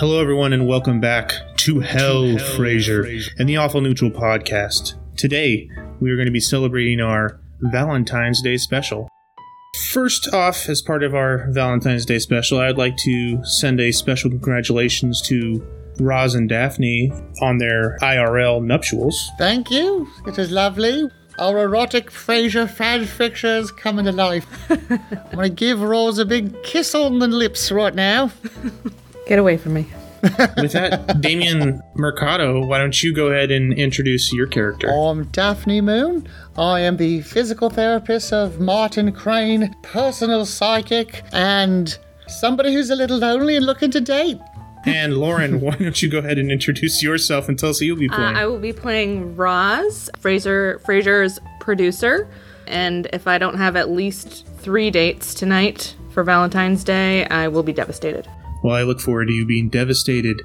Hello, everyone, and welcome back to Hell, Frasier, and the Awful Neutral Podcast. Today, we are going to be celebrating our Valentine's Day special. First off, as part of our Valentine's Day special, I'd like to send a special congratulations to Raz and Daphne on their IRL nuptials. Thank you. It is lovely. Our erotic Frasier fan fiction is coming to life. I'm going to give Rose a big kiss on the lips right now. Get away from me. With that, Damien Mercado, why don't you go ahead and introduce your character? I'm Daphne Moon. I am the physical therapist of Martin Crane, personal psychic, and somebody who's a little lonely and looking to date. And Lauren, why don't you go ahead and introduce yourself and tell us who you'll be playing? I will be playing Raz, Frasier's producer. And if I don't have at least 3 dates tonight for Valentine's Day, I will be devastated. Well, I look forward to you being devastated.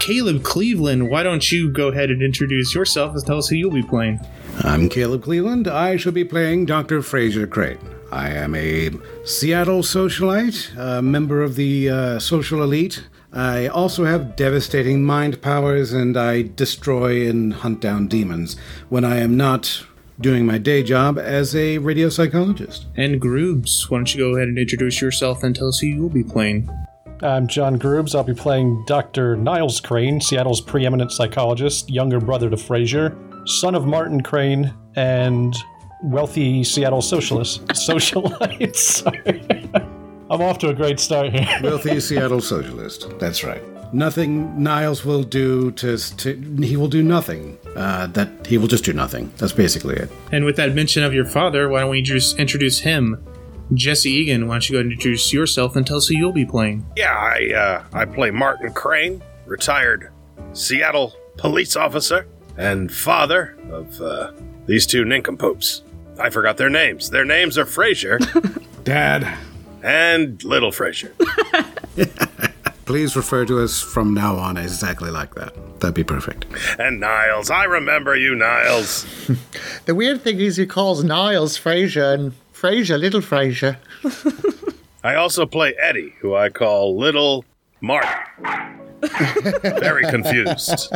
Caleb Cleveland, why don't you go ahead and introduce yourself and tell us who you'll be playing? I'm Caleb Cleveland. I shall be playing Dr. Frasier Crane. I am a Seattle socialite, a member of the social elite. I also have devastating mind powers, and I destroy and hunt down demons when I am not doing my day job as a radio psychologist. And Grubbs, why don't you go ahead and introduce yourself and tell us who you'll be playing? I'm John Grubbs. I'll be playing Dr. Niles Crane, Seattle's preeminent psychologist, younger brother to Frasier, son of Martin Crane, and wealthy Seattle socialite. Sorry. I'm off to a great start here. Wealthy Seattle socialist. That's right. Nothing Niles will do he will do nothing. He will just do nothing. That's basically it. And with that mention of your father, why don't we just introduce him? Jesse Egan, why don't you go and introduce yourself and tell us who you'll be playing? Yeah, I play Martin Crane, retired Seattle police officer and father of these 2 nincompoops. I forgot their names. Their names are Frasier, Dad, and Little Frasier. Please refer to us from now on exactly like that. That'd be perfect. And Niles, I remember you, Niles. The weird thing is he calls Niles Frasier and Frasier, Little Frasier. I also play Eddie, who I call Little Martin. Very confused.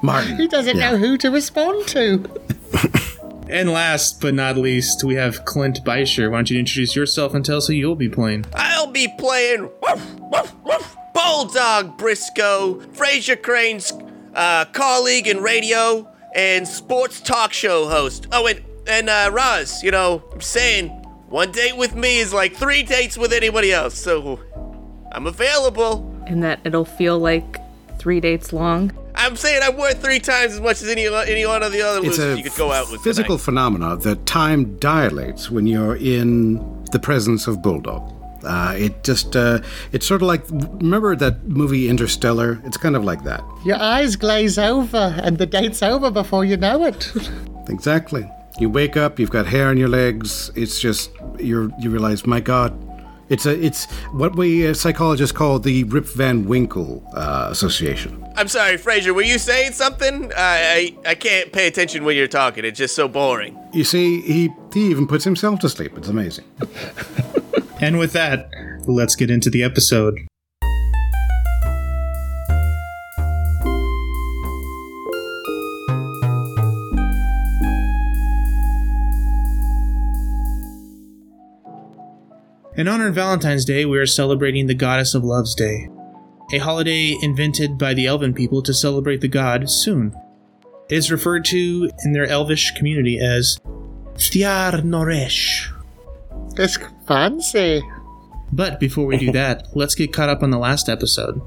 Martin. He doesn't know who to respond to. And last but not least, we have Clint Beischer. Why don't you introduce yourself and tell us who you'll be playing? I'll be playing Bulldog Briscoe, Frasier Crane's colleague in radio and sports talk show host. Oh, and Raz, you know, I'm saying, one date with me is like 3 dates with anybody else, so I'm available. And that it'll feel like 3 dates long? I'm saying I'm worth 3 times as much as any one of the other losers you could go out with. It's a physical phenomena that time dilates when you're in the presence of Bulldog. It's sort of like, remember that movie Interstellar? It's kind of like that. Your eyes glaze over and the date's over before you know it. Exactly. You wake up, you've got hair on your legs. It's just you realize, my God, it's what we psychologists call the Rip Van Winkle association. I'm sorry, Frasier, were you saying something? I can't pay attention when you're talking. It's just so boring. You see, he even puts himself to sleep. It's amazing. And with that, let's get into the episode. In honor of Valentine's Day, we are celebrating the Goddess of Love's Day, a holiday invented by the Elven people to celebrate the god Soon. It is referred to in their Elvish community as Thiermin Noresh. That's fancy. But before we do that, let's get caught up on the last episode.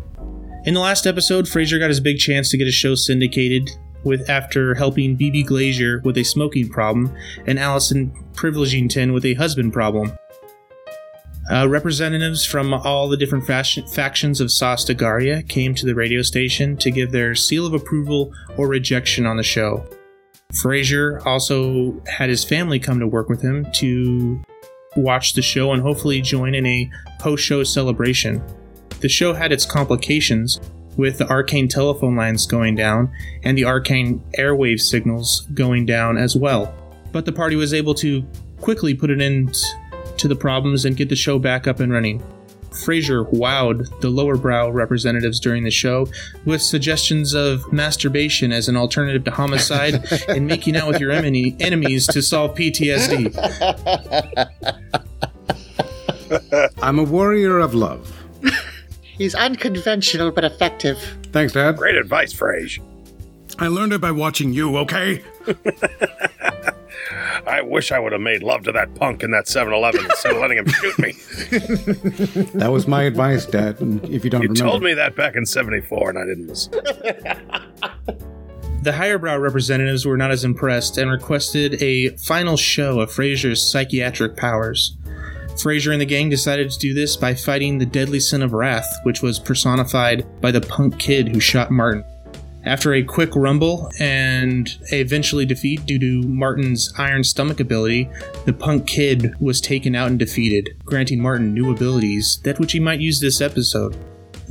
In the last episode, Frasier got his big chance to get his show syndicated after helping B.B. Glazier with a smoking problem and Allison Privilegington with a husband problem. Representatives from all the different factions of Sostagaria came to the radio station to give their seal of approval or rejection on the show. Frasier also had his family come to work with him to watch the show and hopefully join in a post-show celebration. The show had its complications with the arcane telephone lines going down and the arcane airwave signals going down as well. But the party was able to quickly put an end to the problems and get the show back up and running. Frasier wowed the lower brow representatives during the show with suggestions of masturbation as an alternative to homicide and making out with your enemies to solve PTSD. I'm a warrior of love. He's unconventional but effective. Thanks, Dad. Great advice, Frasier. I learned it by watching you, okay? I wish I would have made love to that punk in that 7-Eleven instead of letting him shoot me. That was my advice, Dad, if you don't remember. You told me that back in 74, and I didn't listen. The higher-brow representatives were not as impressed and requested a final show of Frasier's psychiatric powers. Frasier and the gang decided to do this by fighting the deadly sin of wrath, which was personified by the punk kid who shot Martin. After a quick rumble and eventually defeat due to Martin's iron stomach ability, the punk kid was taken out and defeated, granting Martin new abilities, that which he might use this episode.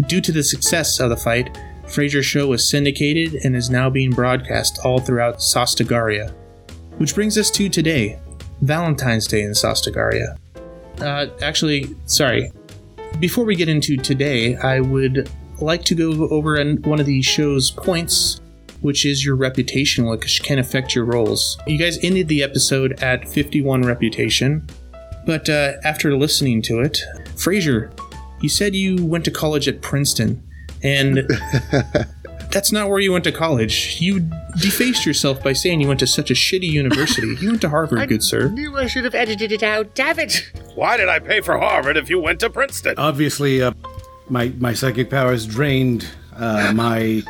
Due to the success of the fight, Frasier's show was syndicated and is now being broadcast all throughout Sostagaria. Which brings us to today, Valentine's Day in Sostagaria. Before we get into today, I would like to go over one of the show's points, which is your reputation, which can affect your roles. You guys ended the episode at 51 reputation, but after listening to it, Frasier, you said you went to college at Princeton, and that's not where you went to college. You defaced yourself by saying you went to such a shitty university. You went to Harvard, good sir. I knew I should have edited it out, damn it! Why did I pay for Harvard if you went to Princeton? Obviously, My psychic powers drained my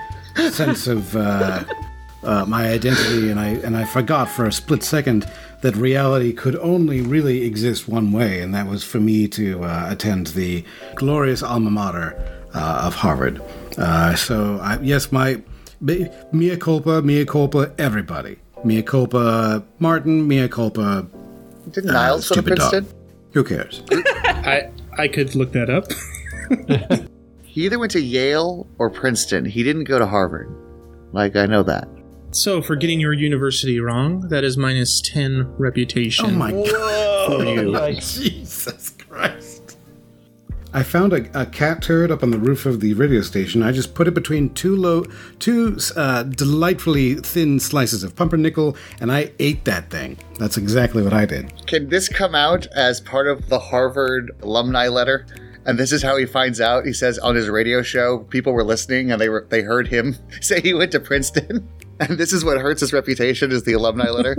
sense of my identity, and I forgot for a split second that reality could only really exist one way, and that was for me to attend the glorious alma mater of Harvard. Mea culpa, everybody. Mea culpa, Martin, mea culpa. Did Niles go to Princeton? Dog. Who cares? I could look that up. He either went to Yale or Princeton. He didn't go to Harvard. I know that. So, for getting your university wrong, that is minus 10 reputation. Oh my God. For you. Oh, Jesus Christ. I found a cat turd up on the roof of the radio station. I just put it between two delightfully thin slices of pumpernickel, and I ate that thing. That's exactly what I did. Can this come out as part of the Harvard alumni letter? And this is how he finds out. He says on his radio show, people were listening and they heard him say he went to Princeton. And this is what hurts his reputation, is the alumni letter.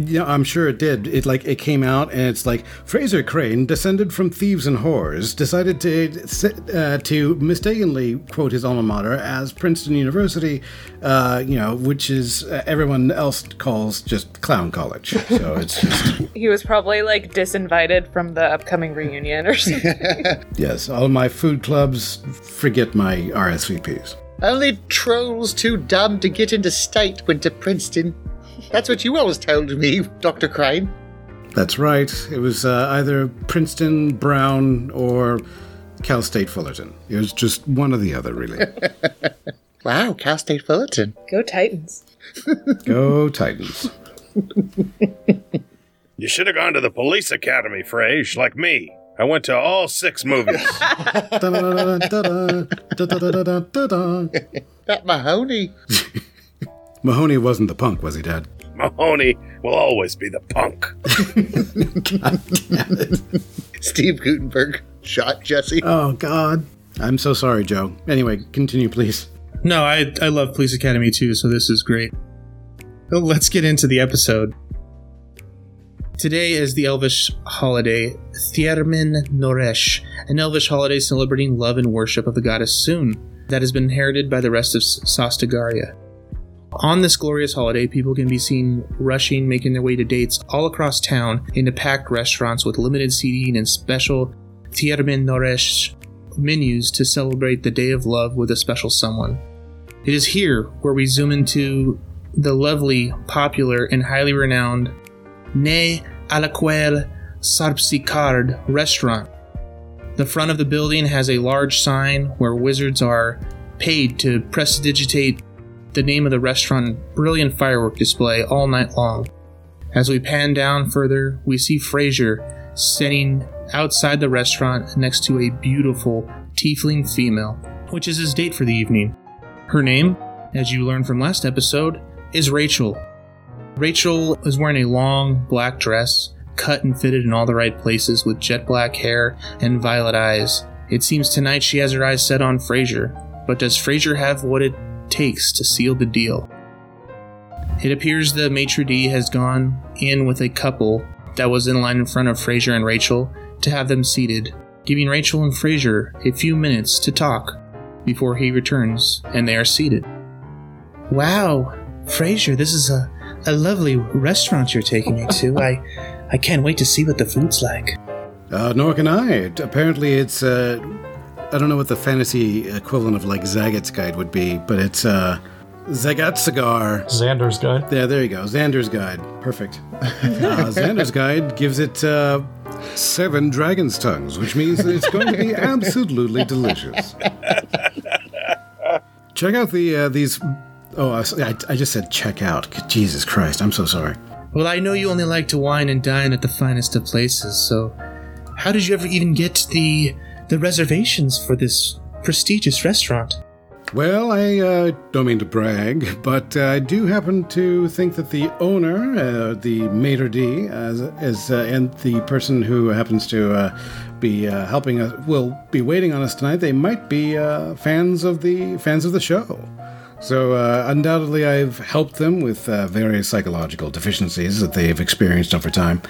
Yeah, I'm sure it did. It came out and it's like, Frasier Crane, descended from thieves and whores, decided to mistakenly quote his alma mater as Princeton University, which is everyone else calls just Clown College. So it's just... He was probably disinvited from the upcoming reunion or something. Yes, all my food clubs forget my RSVPs. Only trolls too dumb to get into state went to Princeton. That's what you always told me, Dr. Crane. That's right. It was either Princeton, Brown, or Cal State Fullerton. It was just one or the other, really. Wow, Cal State Fullerton. Go Titans. Go Titans. You should have gone to the Police Academy, Frasier, like me. I went to all 6 movies. That Mahoney. Mahoney wasn't the punk, was he, Dad? Mahoney will always be the punk. God damn it. Steve Gutenberg shot Jesse. Oh, God. I'm so sorry, Joe. Anyway, continue, please. No, I love Police Academy, too, so this is great. Well, let's get into the episode. Today is the Elvish holiday, Thiermin Noresh, an Elvish holiday celebrating love and worship of the goddess Sun that has been inherited by the rest of Sostagaria. On this glorious holiday, people can be seen rushing, making their way to dates all across town into packed restaurants with limited seating and special Thiermin Noresh menus to celebrate the day of love with a special someone. It is here where we zoom into the lovely, popular, and highly renowned Ne Alaquel Sarpsicard restaurant. The front of the building has a large sign where wizards are paid to prestidigitate the name of the restaurant, brilliant firework display all night long. As we pan down further, we see Frasier sitting outside the restaurant next to a beautiful tiefling female, which is his date for the evening. Her name, as you learned from last episode, is Rachel. Rachel is wearing a long black dress, cut and fitted in all the right places, with jet black hair and violet eyes. It seems tonight she has her eyes set on Frasier, but does Frasier have what it takes to seal the deal? It appears the maitre d' has gone in with a couple that was in line in front of Frasier and Rachel to have them seated, giving Rachel and Frasier a few minutes to talk before he returns, and they are seated. Wow, Frasier, this is a lovely restaurant you're taking me to. I can't wait to see what the food's like. Nor can I. Apparently it's, I don't know what the fantasy equivalent of like Zagat's Guide would be, but it's Zagatscigar. Xander's Guide. Yeah, there you go. Xander's Guide. Perfect. Xander's Guide gives it 7 dragon's tongues, which means that it's going to be absolutely delicious. Check out these... Oh, I just said check out. Jesus Christ, I'm so sorry. Well, I know you only like to wine and dine at the finest of places, so how did you ever even get the reservations for this prestigious restaurant? Well, I don't mean to brag, but I do happen to think that the owner, the maitre d', and the person who happens to be helping us, will be waiting on us tonight. They might be fans of the show. So undoubtedly, I've helped them with various psychological deficiencies that they've experienced over time.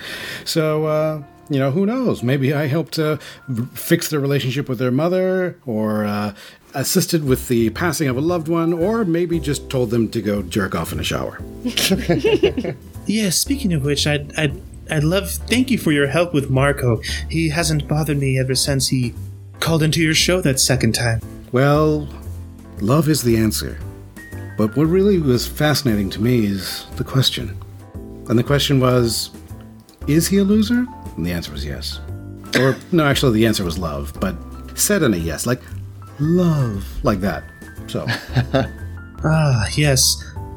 So, who knows? Maybe I helped fix their relationship with their mother, or assisted with the passing of a loved one, or maybe just told them to go jerk off in a shower. Yeah, speaking of which, I'd love... Thank you for your help with Marco. He hasn't bothered me ever since he called into your show that second time. Well, love is the answer. But what really was fascinating to me is the question. And the question was, is he a loser? And the answer was yes. Or, no, actually, the answer was love, but said in a yes, like, love, like that. So. Yes.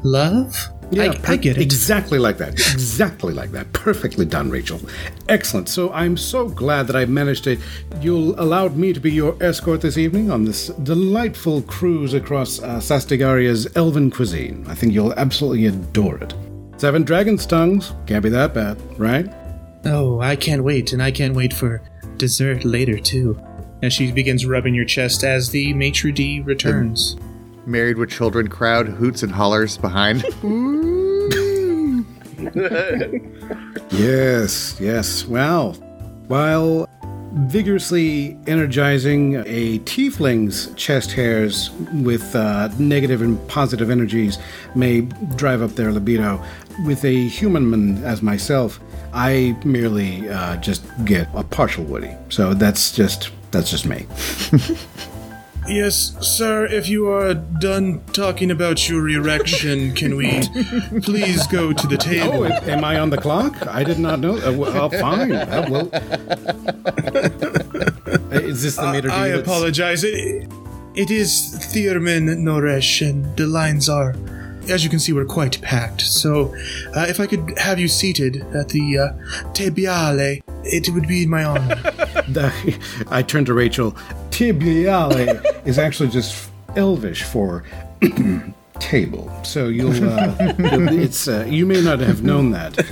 Love? Yeah, I get it. Exactly like that. Exactly like that. Perfectly done, Rachel. Excellent. So I'm so glad that I managed to... You allowed me to be your escort this evening on this delightful cruise across Sostagaria's elven cuisine. I think you'll absolutely adore it. 7 dragon's tongues. Can't be that bad, right? Oh, I can't wait. And I can't wait for dessert later, too. And she begins rubbing your chest as the maitre d' returns. The Married with Children crowd hoots and hollers behind. Yes. Wow. While vigorously energizing a tiefling's chest hairs with negative and positive energies may drive up their libido, with a human man as myself, I merely just get a partial Woody. So that's just me. Yes, sir, if you are done talking about your erection, can we please go to the table? Oh, am I on the clock? I did not know. Fine. Is this the maitre d'? I apologize. It is Thiermin Noresh, and the lines are, as you can see, we're quite packed. So if I could have you seated at the Tebiale, it would be my honor. I turned to Rachel. Tibiale is actually just Elvish for table. So you may not have known that,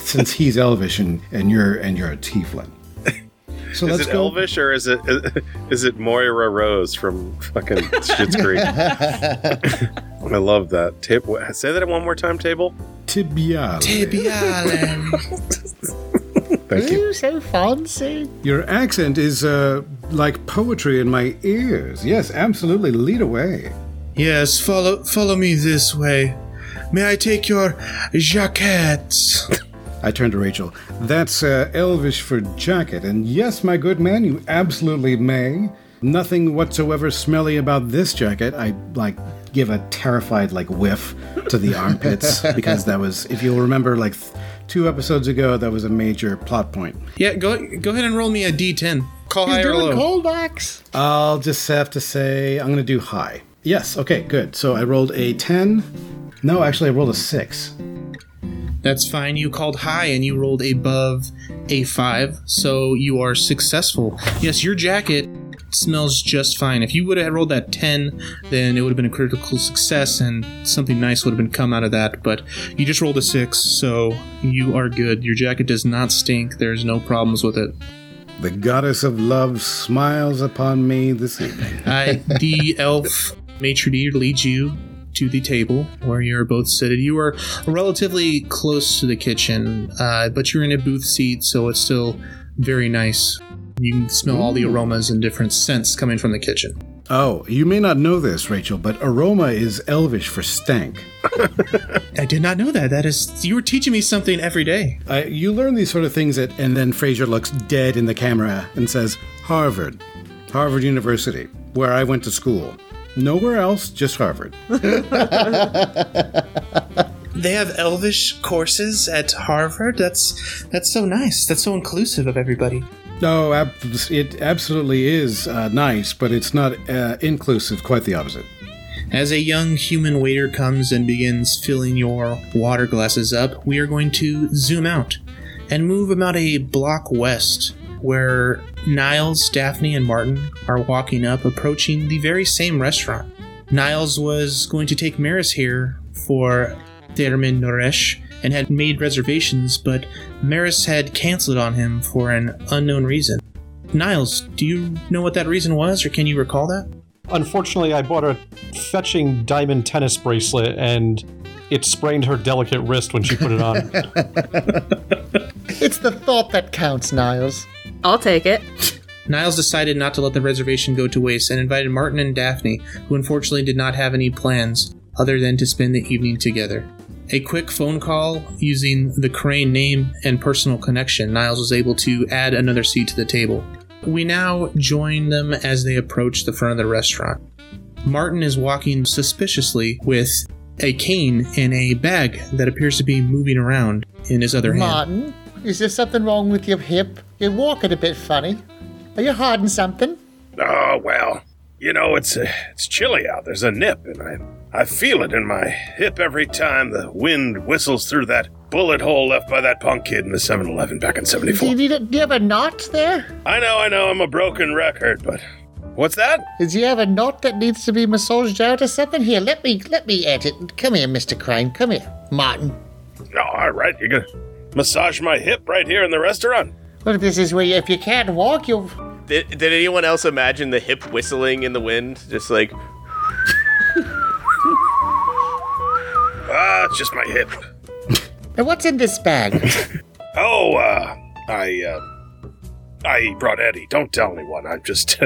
since he's Elvish and you're a tiefling. So is it go. Elvish, or is it Moira Rose from fucking Schitt's Creek? I love that. Say that one more time. Table. Tibiale. Thank you. Ooh, so fancy. Your accent is like poetry in my ears. Yes, absolutely. Lead away. Yes, follow me this way. May I take your jacket? I turned to Rachel. That's Elvish for jacket. And yes, my good man, you absolutely may. Nothing whatsoever smelly about this jacket. I give a terrified whiff to the armpits, because that was, if you'll remember, 2 episodes ago, that was a major plot point. Yeah, go ahead and roll me a D10. Call high or low. You're doing cold box. I'll just have to say I'm going to do high. Yes, okay, good. So I rolled a 10. No, actually I rolled a 6. That's fine. You called high and you rolled above a 5, so you are successful. Yes, your jacket smells just fine. If you would have rolled that 10, then it would have been a critical success and something nice would have been come out of that, but you just rolled a 6, so you are good. Your jacket does not stink. There's no problems with it. The goddess of love smiles upon me this evening. The elf maitre d' leads you to the table where you're both seated. You are relatively close to the kitchen, but you're in a booth seat, so it's still very nice. You can smell all the aromas and different scents coming from the kitchen. Oh, you may not know this, Rachel, but aroma is Elvish for stank. I did not know that. You were teaching me something every day. You learn these sort of things, and then Frasier looks dead in the camera and says, Harvard University, where I went to school. Nowhere else, just Harvard. They have Elvish courses at Harvard? That's so nice. That's so inclusive of everybody. No, it absolutely is nice, but it's not inclusive, quite the opposite. As a young human waiter comes and begins filling your water glasses up, we are going to zoom out and move about a block west, where Niles, Daphne, and Martin are walking up, approaching the very same restaurant. Niles was going to take Maris here for Thiermin Noresh, and had made reservations, but Maris had canceled on him for an unknown reason. Niles, do you know what that reason was, or can you recall that? Unfortunately, I bought a fetching diamond tennis bracelet, and it sprained her delicate wrist when she put it on. It's the thought that counts, Niles. I'll take it. Niles decided not to let the reservation go to waste and invited Martin and Daphne, who unfortunately did not have any plans other than to spend the evening together. A quick phone call using the Crane name and personal connection, Niles was able to add another seat to the table. We now join them as they approach the front of the restaurant. Martin is walking suspiciously with a cane and a bag that appears to be moving around in his other hand. Martin, is there something wrong with your hip? You're walking a bit funny. Are you hiding something? Oh, well, you know, it's chilly out. There's a nip, and I feel it in my hip every time the wind whistles through that bullet hole left by that punk kid in the 7-Eleven back in 74. Do you have a knot there? I know, I'm a broken record, but... What's that? Does he have a knot that needs to be massaged out or something? Here, let me at it. Come here, Mr. Crane. Come here, Martin. Oh, all right, you're gonna massage my hip right here in the restaurant? Well, this is where if you can't walk, you'll... Did anyone else imagine the hip whistling in the wind? Just like... It's just my hip. Now, what's in this bag? I brought Eddie. Don't tell anyone. I'm just,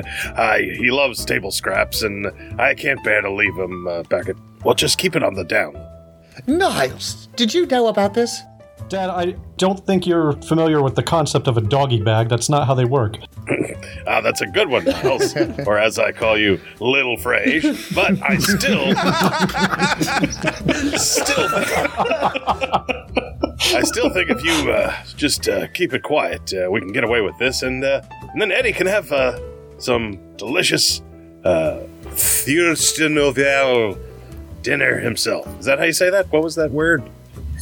he loves table scraps, and I can't bear to leave him back at... Well, just keep it on the down. Niles, did you know about this? Dad, I don't think you're familiar with the concept of a doggy bag. That's not how they work. That's a good one, Niles. Or as I call you, Little Frasier. But I still think if you just keep it quiet, we can get away with this. And then Eddie can have some delicious Thiermin Noresh dinner himself. Is that how you say that? What was that word?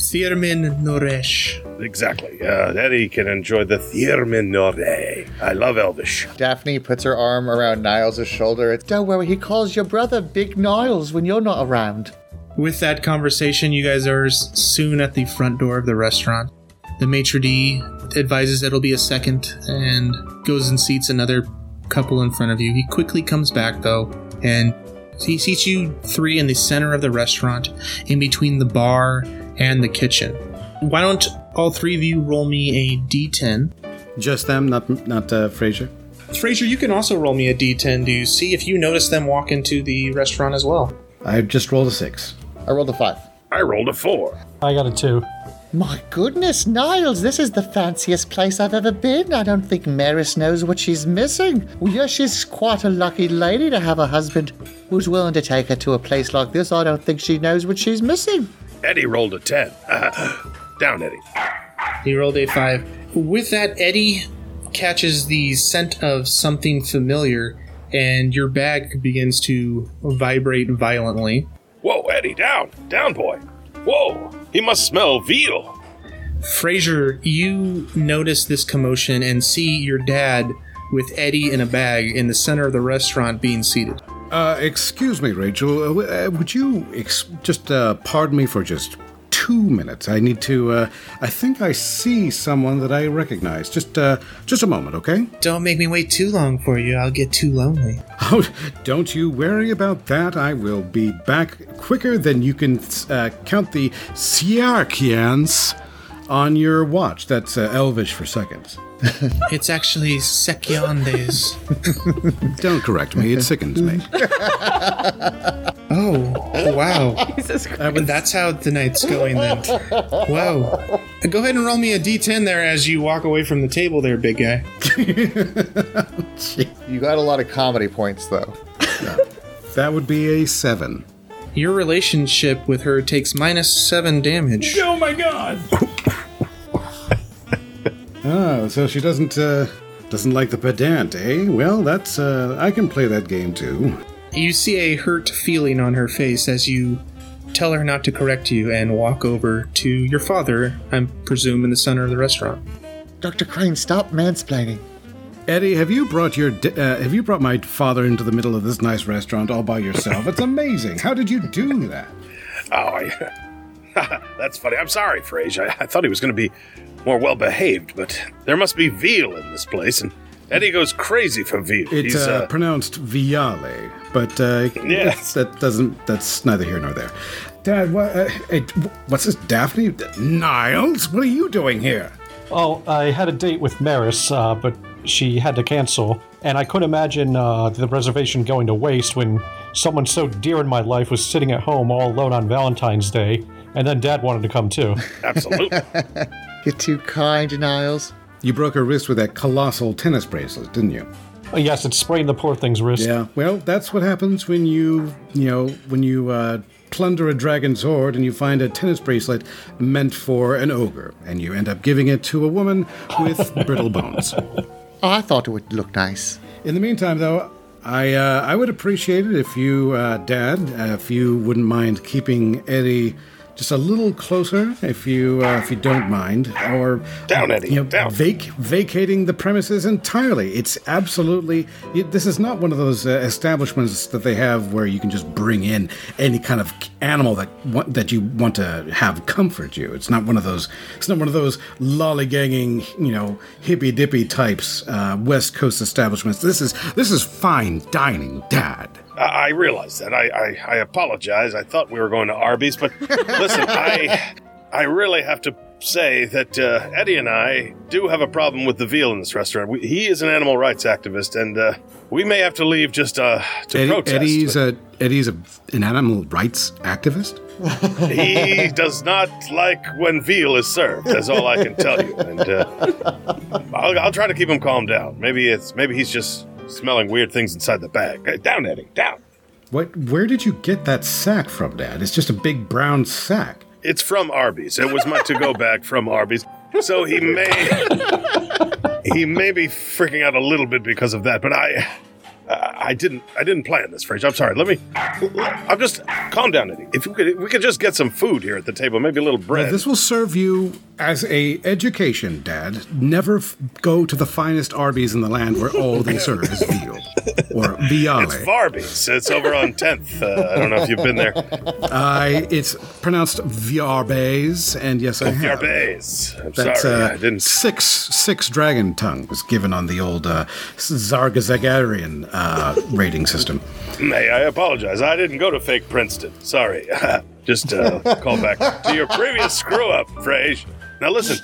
Thiermin Noresh. Exactly. Eddie can enjoy the Thiermin Noresh. I love Elvish. Daphne puts her arm around Niles' shoulder. Don't worry, he calls your brother Big Niles when you're not around. With that conversation, you guys are soon at the front door of the restaurant. The maitre d' advises it'll be a second and goes and seats another couple in front of you. He quickly comes back, though, and he seats you three in the center of the restaurant, in between the bar and the kitchen. Why don't all three of you roll me a D10? Just them, not Frasier? Frasier, you can also roll me a D10 to see if you notice them walk into the restaurant as well. I just rolled a 6. I rolled a 5. I rolled a 4. I got a 2. My goodness, Niles, this is the fanciest place I've ever been. I don't think Maris knows what she's missing. Well, yeah, she's quite a lucky lady to have a husband who's willing to take her to a place like this. I don't think she knows what she's missing. Eddie rolled a 10. Down, Eddie. He rolled a 5. With that, Eddie catches the scent of something familiar, and your bag begins to vibrate violently. Whoa, Eddie, down. Down, boy. Whoa, he must smell veal. Frasier, you notice this commotion and see your dad with Eddie in a bag in the center of the restaurant being seated. Excuse me, Rachel. Would you just pardon me for just 2 minutes? I need to, I think I see someone that I recognize. Just a moment, okay? Don't make me wait too long for you. I'll get too lonely. Oh, don't you worry about that. I will be back quicker than you can count the Siarkians on your watch. That's Elvish for seconds. It's actually secondes. Don't correct me. It sickens me. Oh, wow. Jesus Christ. That's how the night's going then. Wow. Go ahead and roll me a D10 there as you walk away from the table there, big guy. You got a lot of comedy points, though. Yeah. That would be a 7. Your relationship with her takes -7 damage. Oh, my God. Oh, so she doesn't like the pedant, eh? Well, that's I can play that game too. You see a hurt feeling on her face as you tell her not to correct you and walk over to your father, I presume, in the center of the restaurant. Dr. Crane, stop mansplaining. Eddie, have you brought my father into the middle of this nice restaurant all by yourself? It's amazing. How did you do that? Oh, yeah. That's funny. I'm sorry, Frasier. I thought he was going to be more well-behaved, but there must be veal in this place, and Eddie goes crazy for veal. It's pronounced viale, but yes. That's neither here nor there. Dad, what's this, Daphne? Niles, what are you doing here? Oh, I had a date with Maris, but she had to cancel, and I couldn't imagine the reservation going to waste when someone so dear in my life was sitting at home all alone on Valentine's Day. And then Dad wanted to come, too. Absolutely. You're too kind, Niles. You broke her wrist with that colossal tennis bracelet, didn't you? Oh, yes, it sprained the poor thing's wrist. Yeah, well, that's what happens when you plunder a dragon's hoard and you find a tennis bracelet meant for an ogre, and you end up giving it to a woman with brittle bones. Oh, I thought it would look nice. In the meantime, though, I would appreciate it if you, Dad, if you wouldn't mind keeping Eddie... just a little closer, if you don't mind, or down, Eddie, down. Vacating the premises entirely. It's absolutely. This is not one of those establishments that they have where you can just bring in any kind of animal that you want to have comfort you. It's not one of those. It's not one of those lollygagging, hippy dippy types West Coast establishments. This is fine dining, Dad. I realize that. I apologize. I thought we were going to Arby's, but listen, I really have to say that Eddie and I do have a problem with the veal in this restaurant. He is an animal rights activist, and we may have to leave just to protest. Eddie's an animal rights activist? He does not like when veal is served. That's all I can tell you. And I'll try to keep him calmed down. Maybe he's just... smelling weird things inside the bag. Down, Eddie, down. What? Where did you get that sack from, Dad? It's just a big brown sack. It's from Arby's. It was my to-go bag from Arby's. So he may be freaking out a little bit because of that. But I didn't plan this, Frasier. I'm sorry. I'm just calm down, Eddie. If we could just get some food here at the table, maybe a little bread. Now, this will serve you as a education, Dad. Never go to the finest Arby's in the land where all they serve is veal or viale. It's Varby's. It's over on 10th. I don't know if you've been there. It's pronounced Viarbe's, and yes, I have. Viarbe's. Sorry, I didn't. Six dragon tongue was given on the old Zargazagarian rating system. May I apologize? I didn't go to fake Princeton. Sorry. Just call back to your previous screw-up, Frasier. Now listen,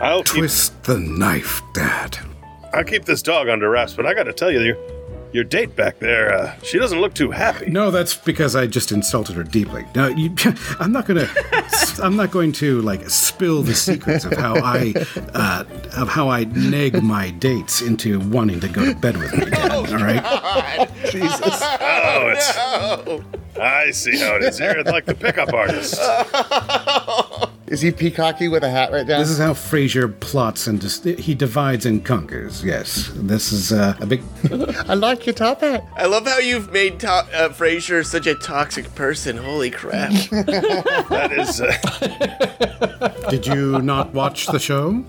I'll twist the knife, Dad. I'll keep this dog under wraps, but I got to tell you, your date back there, she doesn't look too happy. No, that's because I just insulted her deeply. Now, I'm not going to like spill the secrets of how I nag my dates into wanting to go to bed with me, Dad. All right. God. Jesus. Oh, no. I see how it is. You're like the pickup artist. Is he peacocky with a hat right now? This is how Frasier plots and he divides and conquers. Yes, this is a big. I like your top hat. I love how you've made Frasier such a toxic person. Holy crap! That is. Did you not watch the show?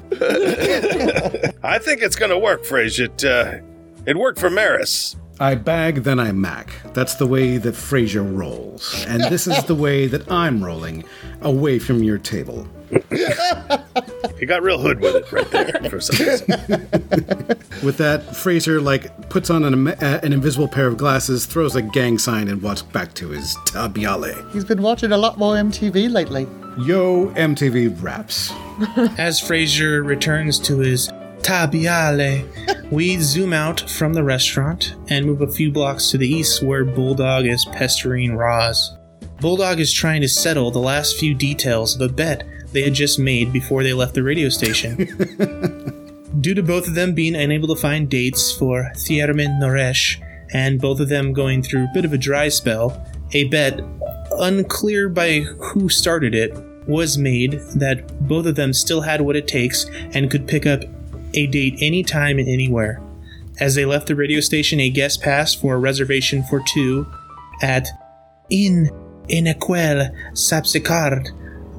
I think it's gonna work, Frasier. It worked for Maris. I bag, then I mac. That's the way that Frasier rolls. And this is the way that I'm rolling, away from your table. You got real hood with it right there for some reason. With that, Frasier, puts on an invisible pair of glasses, throws a gang sign, and walks back to his tabiale. He's been watching a lot more MTV lately. Yo, MTV Raps. As Frasier returns to his tabiale, we zoom out from the restaurant and move a few blocks to the east, where Bulldog is pestering Raz. Bulldog is trying to settle the last few details of a bet they had just made before they left the radio station. Due to both of them being unable to find dates for Thiermin Noresh, and both of them going through a bit of a dry spell, a bet, unclear by who started it, was made that both of them still had what it takes and could pick up a date anytime and anywhere. As they left the radio station, a guest passed for a reservation for two at Ne Alaquel Sarpsicard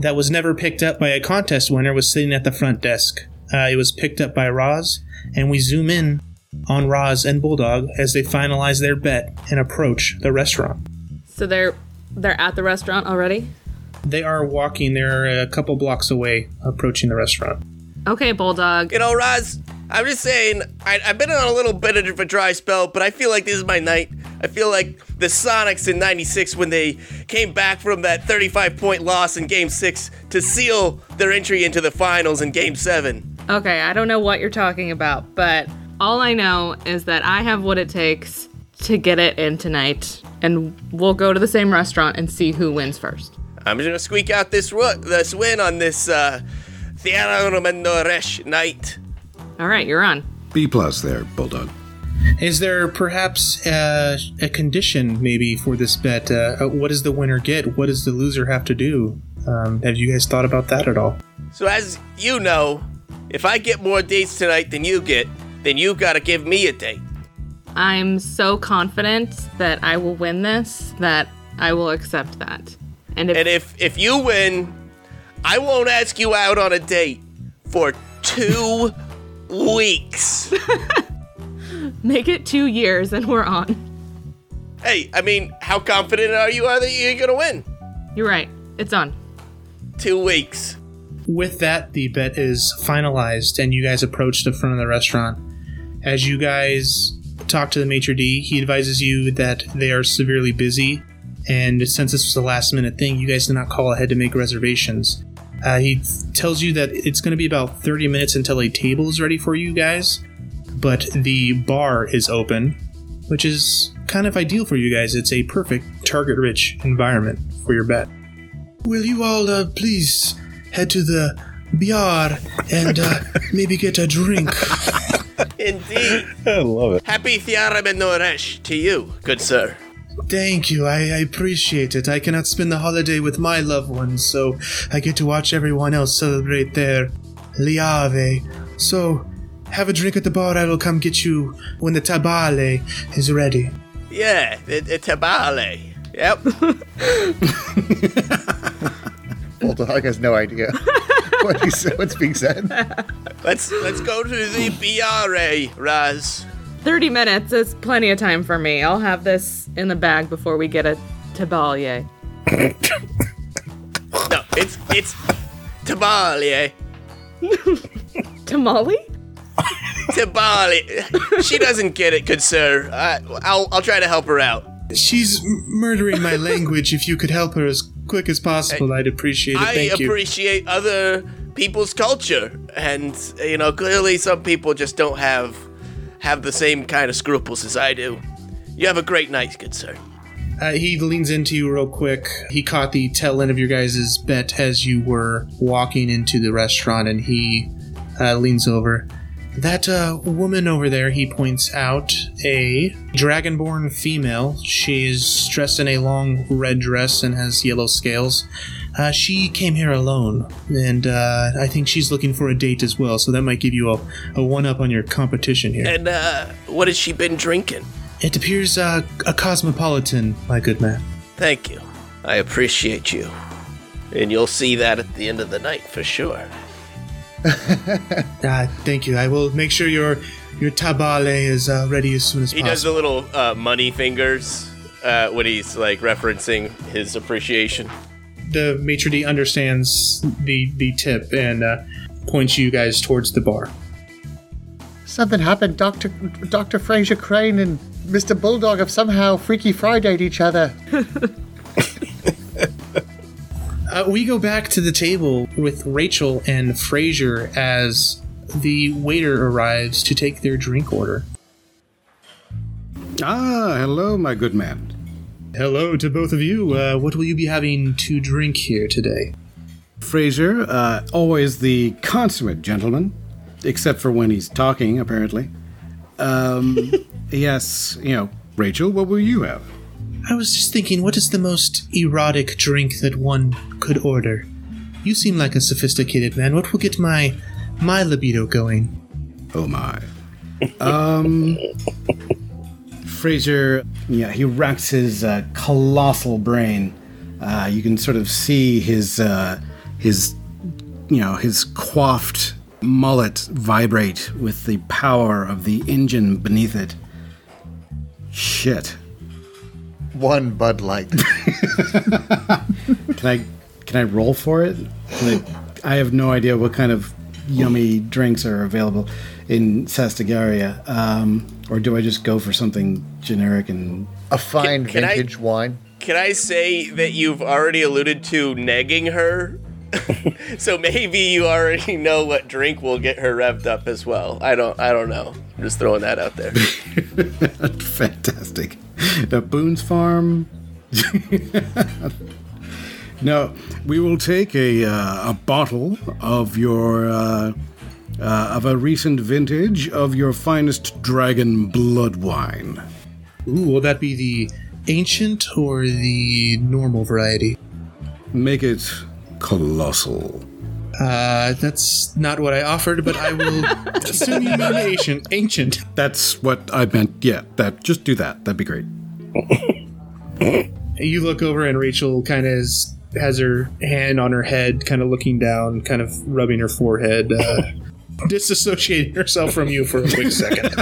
that was never picked up by a contest winner was sitting at the front desk. It was picked up by Raz, and we zoom in on Raz and Bulldog as they finalize their bet and approach the restaurant. So they're at the restaurant already? They are walking. They're a couple blocks away, approaching the restaurant. Okay, Bulldog. You know, Raz, I'm just saying, I've been on a little bit of a dry spell, but I feel like this is my night. I feel like the Sonics in 96, when they came back from that 35-point loss in Game 6 to seal their entry into the finals in Game 7. Okay, I don't know what you're talking about, but all I know is that I have what it takes to get it in tonight, and we'll go to the same restaurant and see who wins first. I'm just going to squeak out this win on this... Thiermin Noresh night. All right, you're on. B+ there, Bulldog. Is there perhaps a condition maybe for this bet? What does the winner get? What does the loser have to do? Have you guys thought about that at all? So as you know, if I get more dates tonight than you get, then you've got to give me a date. I'm so confident that I will win this that I will accept that. And if you win, I won't ask you out on a date for 2 weeks. Make it 2 years and we're on. Hey, I mean, how confident are you that you're going to win? You're right. It's on. 2 weeks. With that, the bet is finalized and you guys approach the front of the restaurant. As you guys talk to the maitre d', he advises you that they are severely busy. And since this was a last-minute thing, you guys did not call ahead to make reservations. He tells you that it's going to be about 30 minutes until a table is ready for you guys, but the bar is open, which is kind of ideal for you guys. It's a perfect target-rich environment for your bet. Will you all please head to the bar and maybe get a drink? Indeed. I love it. Happy Thiermin Noresh to you, good sir. Thank you. I appreciate it. I cannot spend the holiday with my loved ones, so I get to watch everyone else celebrate their liave. So, have a drink at the bar. I will come get you when the tabale is ready. Yeah, the tabale. Yep. Bulldog has no idea what's being said. Let's go to the biare, Raz. 30 minutes is plenty of time for me. I'll have this in the bag before we get a tabalier. No, it's tabalier. Tamale? Tabali. She doesn't get it, good sir. I'll try to help her out. She's murdering my language. If you could help her as quick as possible, I'd appreciate it. Thank you. I appreciate other people's culture. And, you know, clearly some people just don't have the same kind of scruples as I do. You have a great night, good sir. He leans into you real quick. He caught the tail end of your guys' bet as you were walking into the restaurant, and he leans over. That woman over there, he points out, a dragonborn female. She is dressed in a long red dress and has yellow scales. She came here alone, and I think she's looking for a date as well, so that might give you a one-up on your competition here. And what has she been drinking? It appears a cosmopolitan, my good man. Thank you. I appreciate you. And you'll see that at the end of the night, for sure. Thank you. I will make sure your tabale is ready as soon as possible. He does the little money fingers when he's, like, referencing his appreciation. The maitre d' understands the tip and points you guys towards the bar. Something happened. Dr. Frasier Crane and Mr. Bulldog have somehow Freaky Friday'd each other. We go back to the table with Rachel and Frasier as the waiter arrives to take their drink order. Ah, hello, my good man. Hello to both of you. What will you be having to drink here today? Frasier, always the consummate gentleman, except for when he's talking, apparently. Yes, you know, Rachel, what will you have? I was just thinking, what is the most erotic drink that one could order? You seem like a sophisticated man. What will get my libido going? Oh, my. Frasier, yeah, he racks his colossal brain. You can sort of see his coiffed mullet vibrate with the power of the engine beneath it. Shit. One Bud Light. Can I roll for it? I have no idea what kind of yummy drinks are available in Sostagaria. Or do I just go for something generic and... A fine vintage wine? Can I say that you've already alluded to negging her? So maybe you already know what drink will get her revved up as well. I don't know. I'm just throwing that out there. Fantastic. The Boone's Farm. No, we will take a bottle of your... of a recent vintage of your finest dragon blood wine. Ooh, will that be the ancient or the normal variety? Make it colossal. That's not what I offered, but I will assume you mean ancient. That's what I meant. Yeah, just do that. That'd be great. You look over and Rachel kind of has her hand on her head, kind of looking down, kind of rubbing her forehead. Disassociating herself from you for a quick second.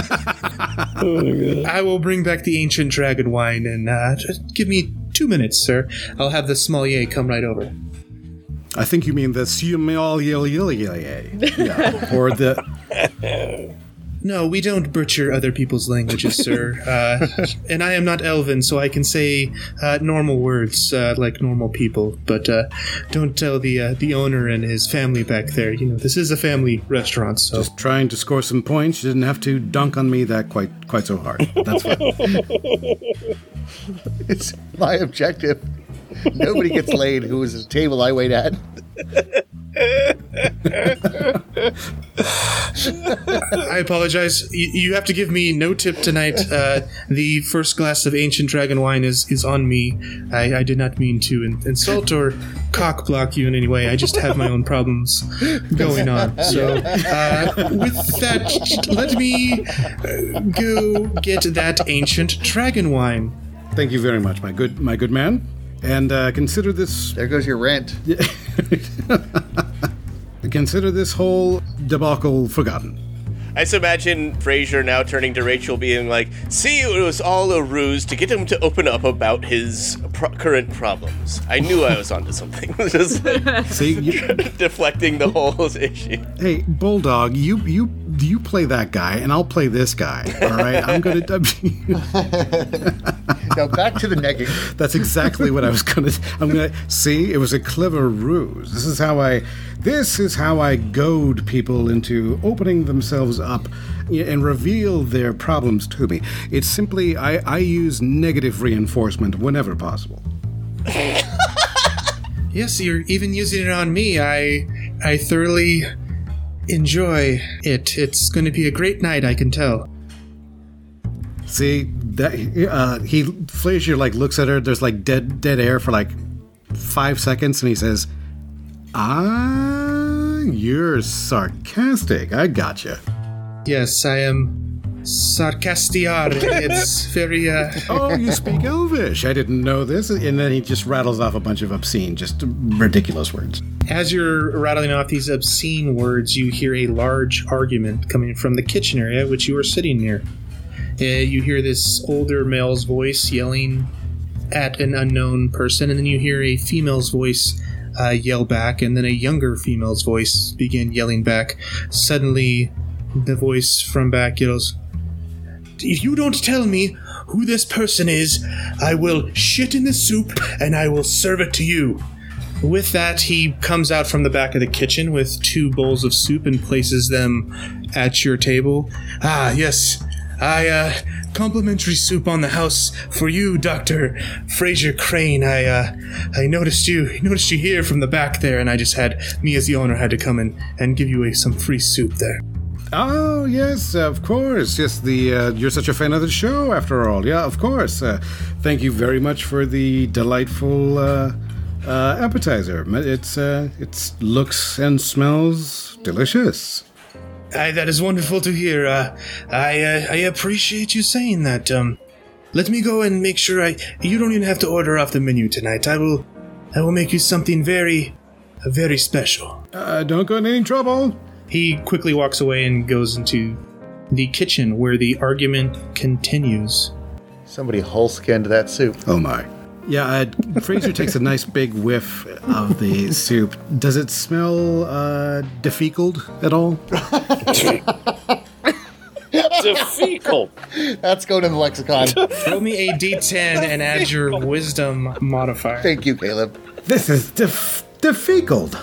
Oh my God. I will bring back the ancient dragon wine and just give me 2 minutes, sir. I'll have the sommelier come right over. I think you mean the sommelier. Yeah, or the... No, we don't butcher other people's languages, sir. And I am not Elven, so I can say normal words like normal people. But don't tell the owner and his family back there. You know, this is a family restaurant, so... Just trying to score some points. You didn't have to dunk on me that quite so hard. That's fine. It's my objective. Nobody gets laid who is at the table I wait at. I apologize. You have to give me no tip tonight. The first glass of ancient dragon wine is on me. I did not mean to insult or cock-block you in any way. I just have my own problems going on. So with that, let me go get that ancient dragon wine. Thank you very much, my good man. And consider this... There goes your rent. Consider this whole debacle forgotten. I just imagine Frasier now turning to Rachel being like, see, it was all a ruse to get him to open up about his current problems. I knew I was onto something. Just like, see, deflecting the whole issue. Hey, Bulldog, you play that guy, and I'll play this guy, all right? I'm going to dub you. Now, back to the negging. That's exactly what I was going to... I'm going to... See, it was a clever ruse. This is how I goad people into opening themselves up and reveal their problems to me. It's simply... I use negative reinforcement whenever possible. Yes, you're even using it on me. I thoroughly... enjoy it. It's going to be a great night, I can tell. See, that Frasier looks at her. There's dead air for 5 seconds, and he says, Ah, you're sarcastic. I gotcha. Yes, I am sarcastiar. It's very, Oh, you speak Elvish. I didn't know this. And then he just rattles off a bunch of obscene, just ridiculous words. As you're rattling off these obscene words, you hear a large argument coming from the kitchen area, which you are sitting near. You hear this older male's voice yelling at an unknown person, and then you hear a female's voice yell back, and then a younger female's voice begin yelling back. Suddenly, the voice from back yells, "If you don't tell me who this person is, I will shit in the soup and I will serve it to you." With that, he comes out from the back of the kitchen with two bowls of soup and places them at your table. "Ah, yes. Complimentary soup on the house for you, Dr. Frasier Crane. I noticed you here from the back there, and I just had, me as the owner, had to come in and give you some free soup there." "Oh, yes, of course. Yes, you're such a fan of the show, after all. Yeah, of course. Thank you very much for the delightful appetizer. It looks and smells delicious." "That is wonderful to hear. I appreciate you saying that. Let me go and make sure you don't even have to order off the menu tonight. I will make you something very, very special." Don't go in any trouble." He quickly walks away and goes into the kitchen where the argument continues. Somebody whole skinned that soup. Oh my. Yeah, Frasier takes a nice big whiff of the soup. Does it smell defecaled at all? Defecal. That's going in the lexicon. Throw me a D10 and add your wisdom modifier. Thank you, Caleb. This is defecaled.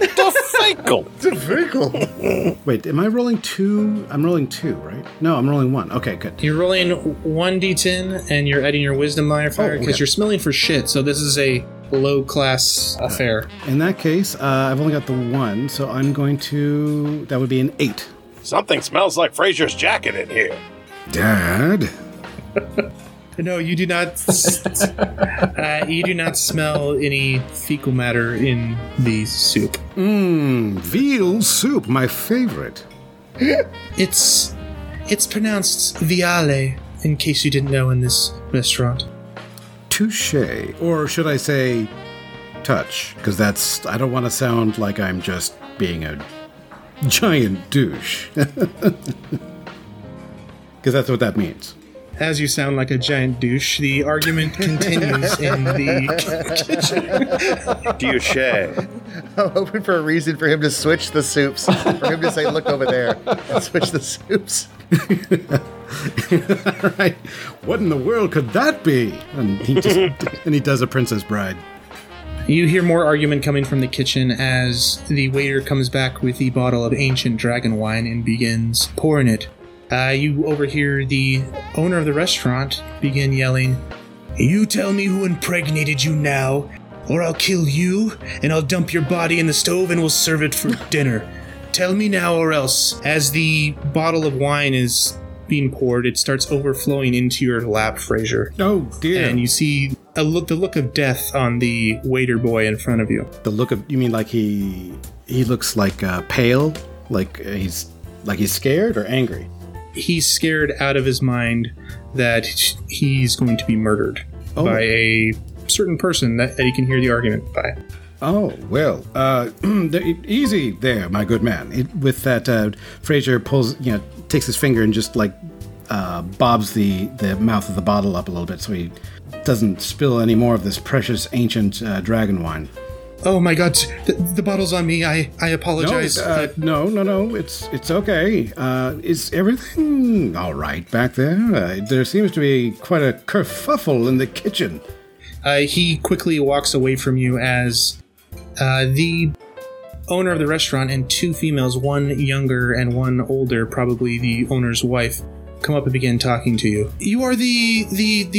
Defecaled. Defecaled. Wait, am I rolling two? I'm rolling two, right? No, I'm rolling one. Okay, good. You're rolling one D10, and you're adding your wisdom modifier because you're smelling for shit. So this is a low-class affair. In that case, I've only got the one, so I'm going to. That would be an 8. Something smells like Frasier's jacket in here, Dad. No, you do not. You do not smell any fecal matter in the soup. Veal soup, my favorite. It's pronounced viale, in case you didn't know, in this restaurant. Touché, or should I say, touch? Because that's. I don't want to sound like I'm just being a giant douche. Because that's what that means. As you sound like a giant douche, the argument continues in the kitchen. Douche. I'm hoping for a reason for him to switch the soups. For him to say, "Look over there," and switch the soups. All right. What in the world could that be? And he does a Princess Bride. You hear more argument coming from the kitchen as the waiter comes back with the bottle of ancient dragon wine and begins pouring it. You overhear the owner of the restaurant begin yelling, "You tell me who impregnated you now, or I'll kill you, and I'll dump your body in the stove and we'll serve it for dinner. Tell me now or else." As the bottle of wine is being poured, it starts overflowing into your lap, Frasier. Oh, dear. And you see the look of death on the waiter boy in front of you. The look of, you mean like he looks like pale? Like he's scared or angry? He's scared out of his mind that he's going to be murdered by a certain person that he can hear the argument by. Oh, well, easy there, my good man. With that, Frasier pulls, takes his finger and just bobs the mouth of the bottle up a little bit so he doesn't spill any more of this precious ancient dragon wine. "Oh my God! The bottle's on me. I apologize." No. It's okay. Is everything all right back there? There seems to be quite a kerfuffle in the kitchen. He quickly walks away from you as the owner of the restaurant and two females, one younger and one older, probably the owner's wife, come up and begin talking to you. "You are the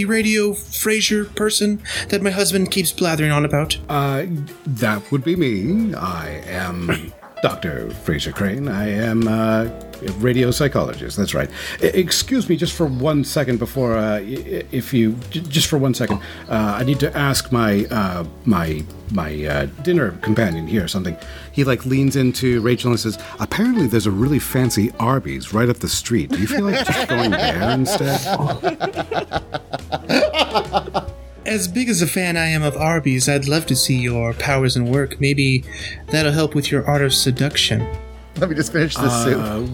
radio Frasier person that my husband keeps blathering on about?" That would be me. I am Dr. Frasier Crane. I am a radio psychologist. That's right. Excuse me just for 1 second before, if you, just for 1 second. I need to ask my my dinner companion here something. He, like, leans into Rachel and says, apparently there's a really fancy Arby's right up the street. Do you feel like just going there instead? As big as a fan I am of Arby's, I'd love to see your powers in work. Maybe that'll help with your art of seduction. Let me just finish this soup.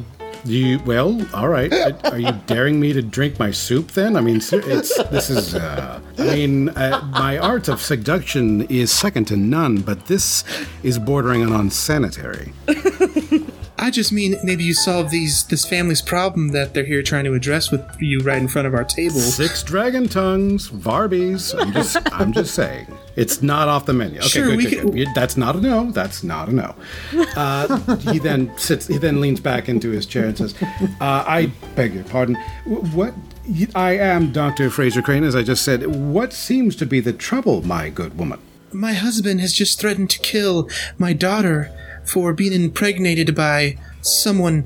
Well, all right. Are you daring me to drink my soup then? I mean, this is. My art of seduction is second to none, but this is bordering on unsanitary. I just mean maybe you solve this family's problem that they're here trying to address with you right in front of our table. 6 dragon tongues, Varbies. I'm just saying. It's not off the menu. Okay, sure, good. That's not a no. He then sits. He then leans back into his chair and says, "I beg your pardon. What? I am Dr. Frasier Crane, as I just said. What seems to be the trouble, my good woman? My husband has just threatened to kill my daughter for being impregnated by someone.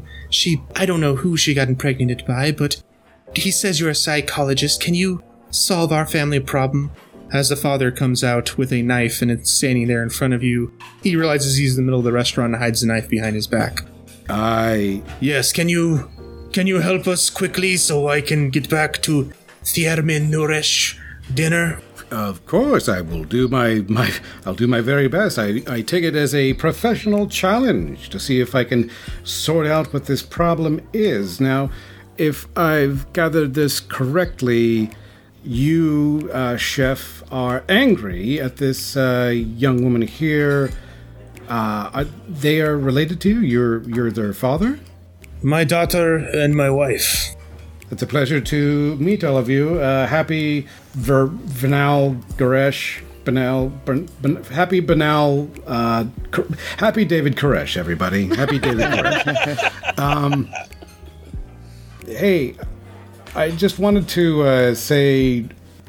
I don't know who she got impregnated by, but he says you're a psychologist. Can you solve our family problem?" As the father comes out with a knife and it's standing there in front of you, he realizes he's in the middle of the restaurant and hides the knife behind his back. Yes, can you help us quickly so I can get back to Thiermin Noresh dinner? Of course, I will do my very best. I take it as a professional challenge to see if I can sort out what this problem is. Now, if I've gathered this correctly, you, Chef, are angry at this young woman here. They are related to you? You're their father? My daughter and my wife. It's a pleasure to meet all of you. Happy happy David Koresh, everybody. Happy David Koresh. Hey, I just wanted to say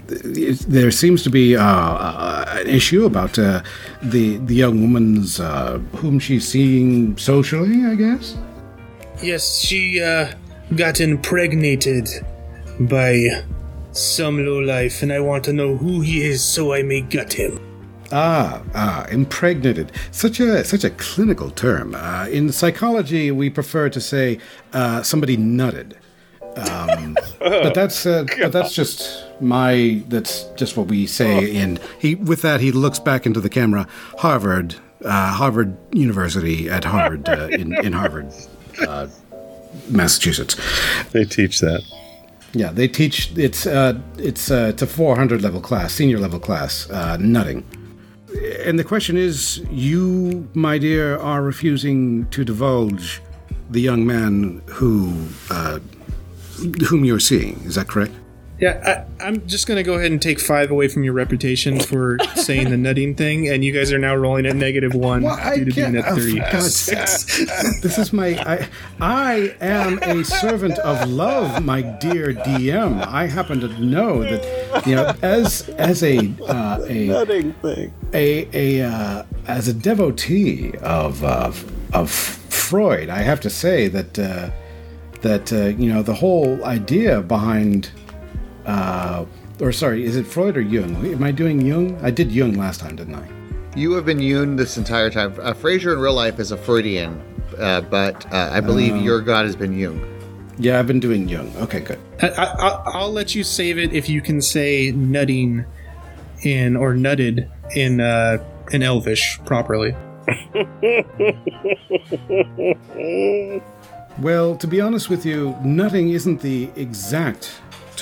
there seems to be an issue about the young woman's whom she's seeing socially, I guess? Yes, she got impregnated by some lowlife, and I want to know who he is so I may gut him. Impregnated. Such a clinical term. In psychology, we prefer to say somebody nutted. That's just what we say. And he looks back into the camera. Harvard University at Harvard in Harvard, Massachusetts. They teach that. Yeah, they teach. It's a 400 level class, senior level class, nutting. And the question is, you, my dear, are refusing to divulge the young man whom you're seeing. Is that correct? Yeah, I'm just going to go ahead and take 5 away from your reputation for saying the nutting thing, and you guys are now rolling at -1 due to being at 3. This is my... I am a servant of love, my dear DM. I happen to know that, you know, as a nutting thing, as a devotee of Freud, I have to say that the whole idea behind... is it Freud or Jung? Am I doing Jung? I did Jung last time, didn't I? You have been Jung this entire time. Frasier in real life is a Freudian, but I believe your god has been Jung. Yeah, I've been doing Jung. Okay, good. I'll let you save it if you can say nutting in Elvish properly. Well, to be honest with you, nutting isn't the exact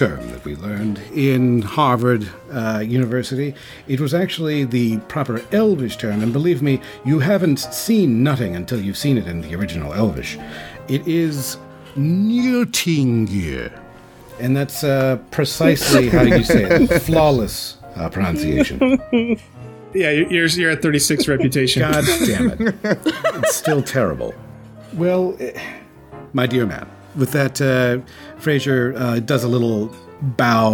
term that we learned in Harvard University. It was actually the proper Elvish term, and believe me, you haven't seen nutting until you've seen it in the original Elvish. It is nutting, and that's precisely how you say it. Flawless pronunciation. Yeah, you're at 36 reputation. God damn it. It's still terrible. Well, my dear man, with that, Frasier does a little bow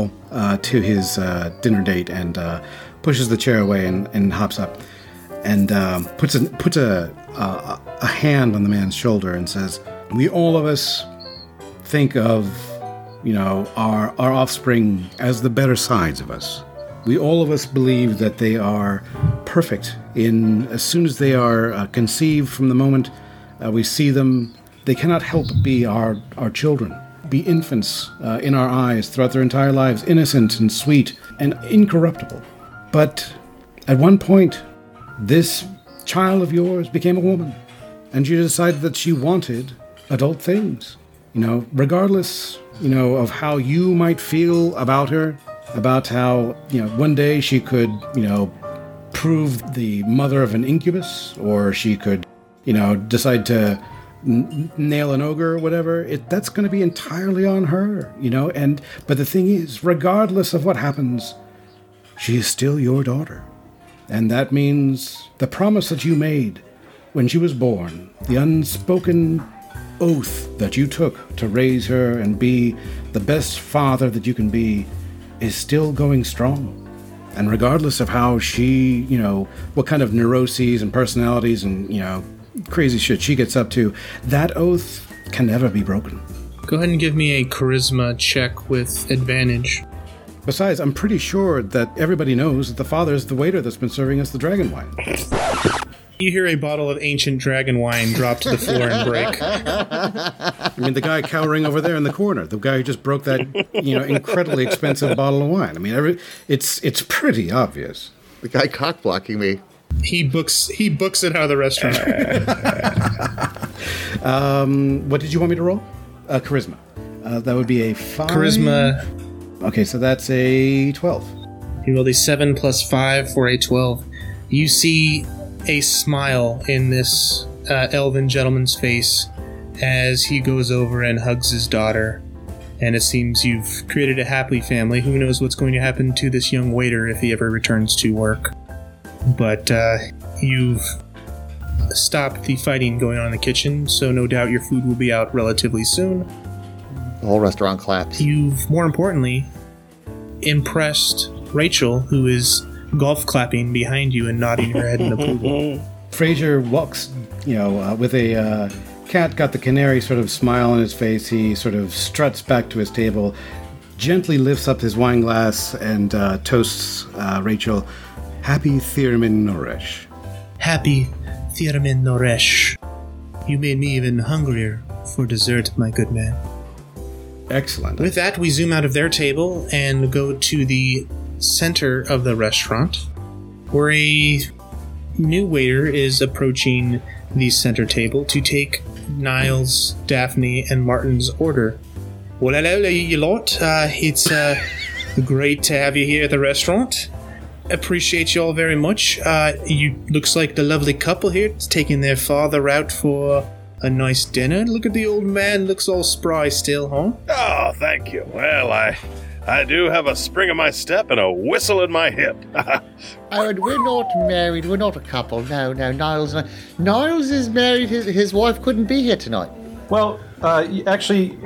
to his dinner date and pushes the chair away and hops up and puts a a hand on the man's shoulder and says, we all of us think of, you know, our offspring as the better sides of us. We all of us believe that they are perfect in as soon as they are conceived. From the moment we see them, they cannot help but be our children, be infants in our eyes throughout their entire lives, innocent and sweet and incorruptible. But at one point, this child of yours became a woman, and she decided that she wanted adult things, you know, regardless, you know, of how you might feel about her, about how, you know, one day she could, you know, prove the mother of an incubus, or she could, you know, decide to nail an ogre or whatever. That's going to be entirely on her, you know. But the thing is, regardless of what happens, she is still your daughter. And that means the promise that you made when she was born, the unspoken oath that you took to raise her and be the best father that you can be, is still going strong. And regardless of how she, you know, what kind of neuroses and personalities and, you know, crazy shit she gets up to, that oath can never be broken. Go ahead and give me a charisma check with advantage. Besides, I'm pretty sure that everybody knows that the father is the waiter that's been serving us the dragon wine. You hear a bottle of ancient dragon wine drop to the floor and break. I mean, the guy cowering over there in the corner, the guy who just broke that, you know, incredibly expensive bottle of wine. I mean, it's pretty obvious. The guy cock-blocking me. He books it out of the restaurant. What did you want me to roll? Charisma. That would be a 5. Charisma. Okay, so that's a 12. He rolled a 7 plus 5 for a 12. You see a smile in this elven gentleman's face as he goes over and hugs his daughter. And it seems you've created a happy family. Who knows what's going to happen to this young waiter if he ever returns to work. But you've stopped the fighting going on in the kitchen, so no doubt your food will be out relatively soon. The whole restaurant claps. You've, more importantly, impressed Rachel, who is golf clapping behind you and nodding her head in approval. Frasier walks, you know, with a cat got the canary sort of smile on his face. He sort of struts back to his table, gently lifts up his wine glass, and toasts Rachel, Happy Thiermin Noresh. Happy Thiermin Noresh. You made me even hungrier for dessert, my good man. Excellent. With that, we zoom out of their table and go to the center of the restaurant, where a new waiter is approaching the center table to take Niles, Daphne, and Martin's order. Well, hello, you lot. It's great to have you here at the restaurant. Appreciate you all very much. You looks like the lovely couple here taking their father out for a nice dinner. Look at the old man. Looks all spry still, huh? Oh, thank you. Well, I do have a spring in my step and a whistle in my hip. Oh, and we're not married. We're not a couple. No, Niles is married. His wife couldn't be here tonight. Well, actually,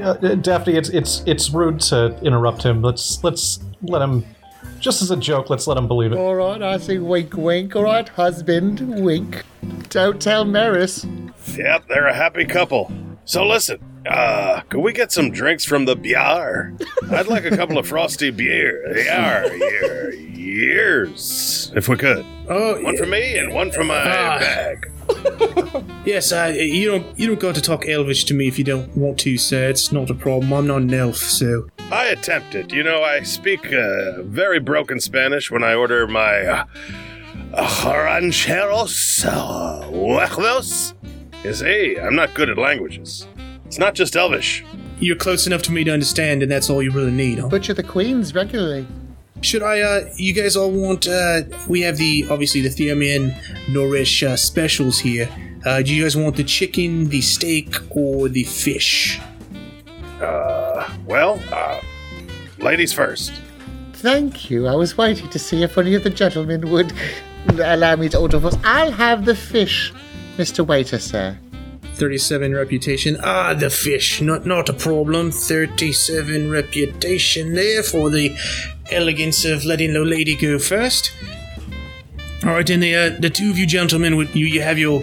Daphne, it's rude to interrupt him. Let's let him, just as a joke, let's let him believe it. All right, I see. Wink, wink. All right, husband, wink. Don't tell Maris. Yep, they're a happy couple. So listen, could we get some drinks from the biar? I'd like a couple of frosty beers, if we could. Oh, one for me and one for my bag. Yes, you don't got to talk Elvish to me if you don't want to, sir. It's not a problem. I'm not an elf, so. I attempted. You know, I speak very broken Spanish when I order my rancheros huevos. You see, I'm not good at languages. It's not just Elvish. You're close enough to me to understand, and that's all you really need, huh? Butcher the queens regularly. Should I, you guys all want, we have the Thiermin Noresh specials here. Do you guys want the chicken, the steak, or the fish? Ladies first. Thank you. I was waiting to see if any of the gentlemen would allow me to order first. I'll have the fish, Mr. Waiter, sir. 37 reputation. Ah, the fish. Not a problem. 37 reputation there for the elegance of letting the lady go first. All right, and the two of you gentlemen, you have your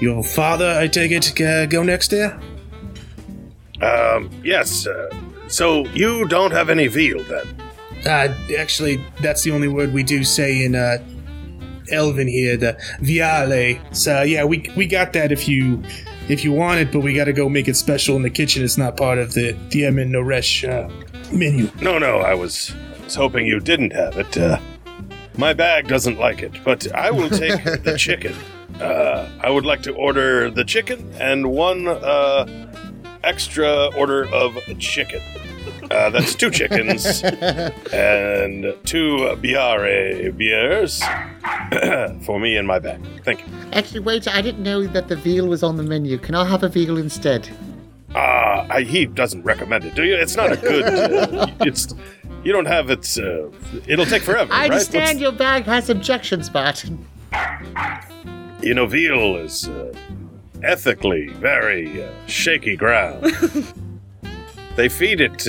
Your father, I take it, go next year? Yes. So you don't have any veal, then? Actually, that's the only word we do say in Elven here, the viale. So yeah, we got that if you want it, but we got to go make it special in the kitchen. It's not part of the Thiermin Noresh menu. No, I was hoping you didn't have it. My bag doesn't like it, but I will take the chicken. I would like to order the chicken and one extra order of chicken. That's two chickens and two beers for me and my bag. Thank you. Actually, wait, I didn't know that the veal was on the menu. Can I have a veal instead? He doesn't recommend it, do you? It's not a good... you don't have it... it'll take forever, I understand, right? Your bag has objections, Martin. You know, veal is ethically very shaky ground. They feed it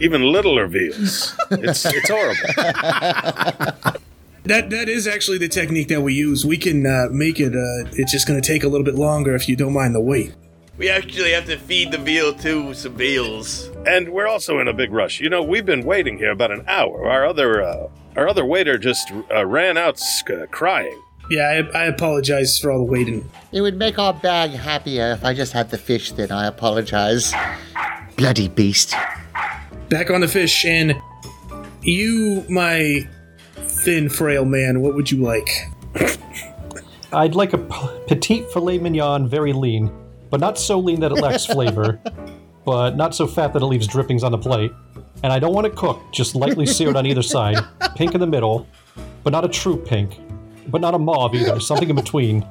even littler veals. It's horrible. That is actually the technique that we use. We can make it. It's just going to take a little bit longer if you don't mind the wait. We actually have to feed the veal to some veals. And we're also in a big rush. You know, we've been waiting here about an hour. Our other waiter just ran out crying. Yeah, I apologize for all the waiting. It would make our bag happier if I just had the fish, then I apologize. Bloody beast. Back on the fish, and you, my thin, frail man, what would you like? I'd like a petite filet mignon, very lean, but not so lean that it lacks flavor, but not so fat that it leaves drippings on the plate. And I don't want it cooked, just lightly seared on either side, pink in the middle, but not a true pink, but not a mauve either, something in between.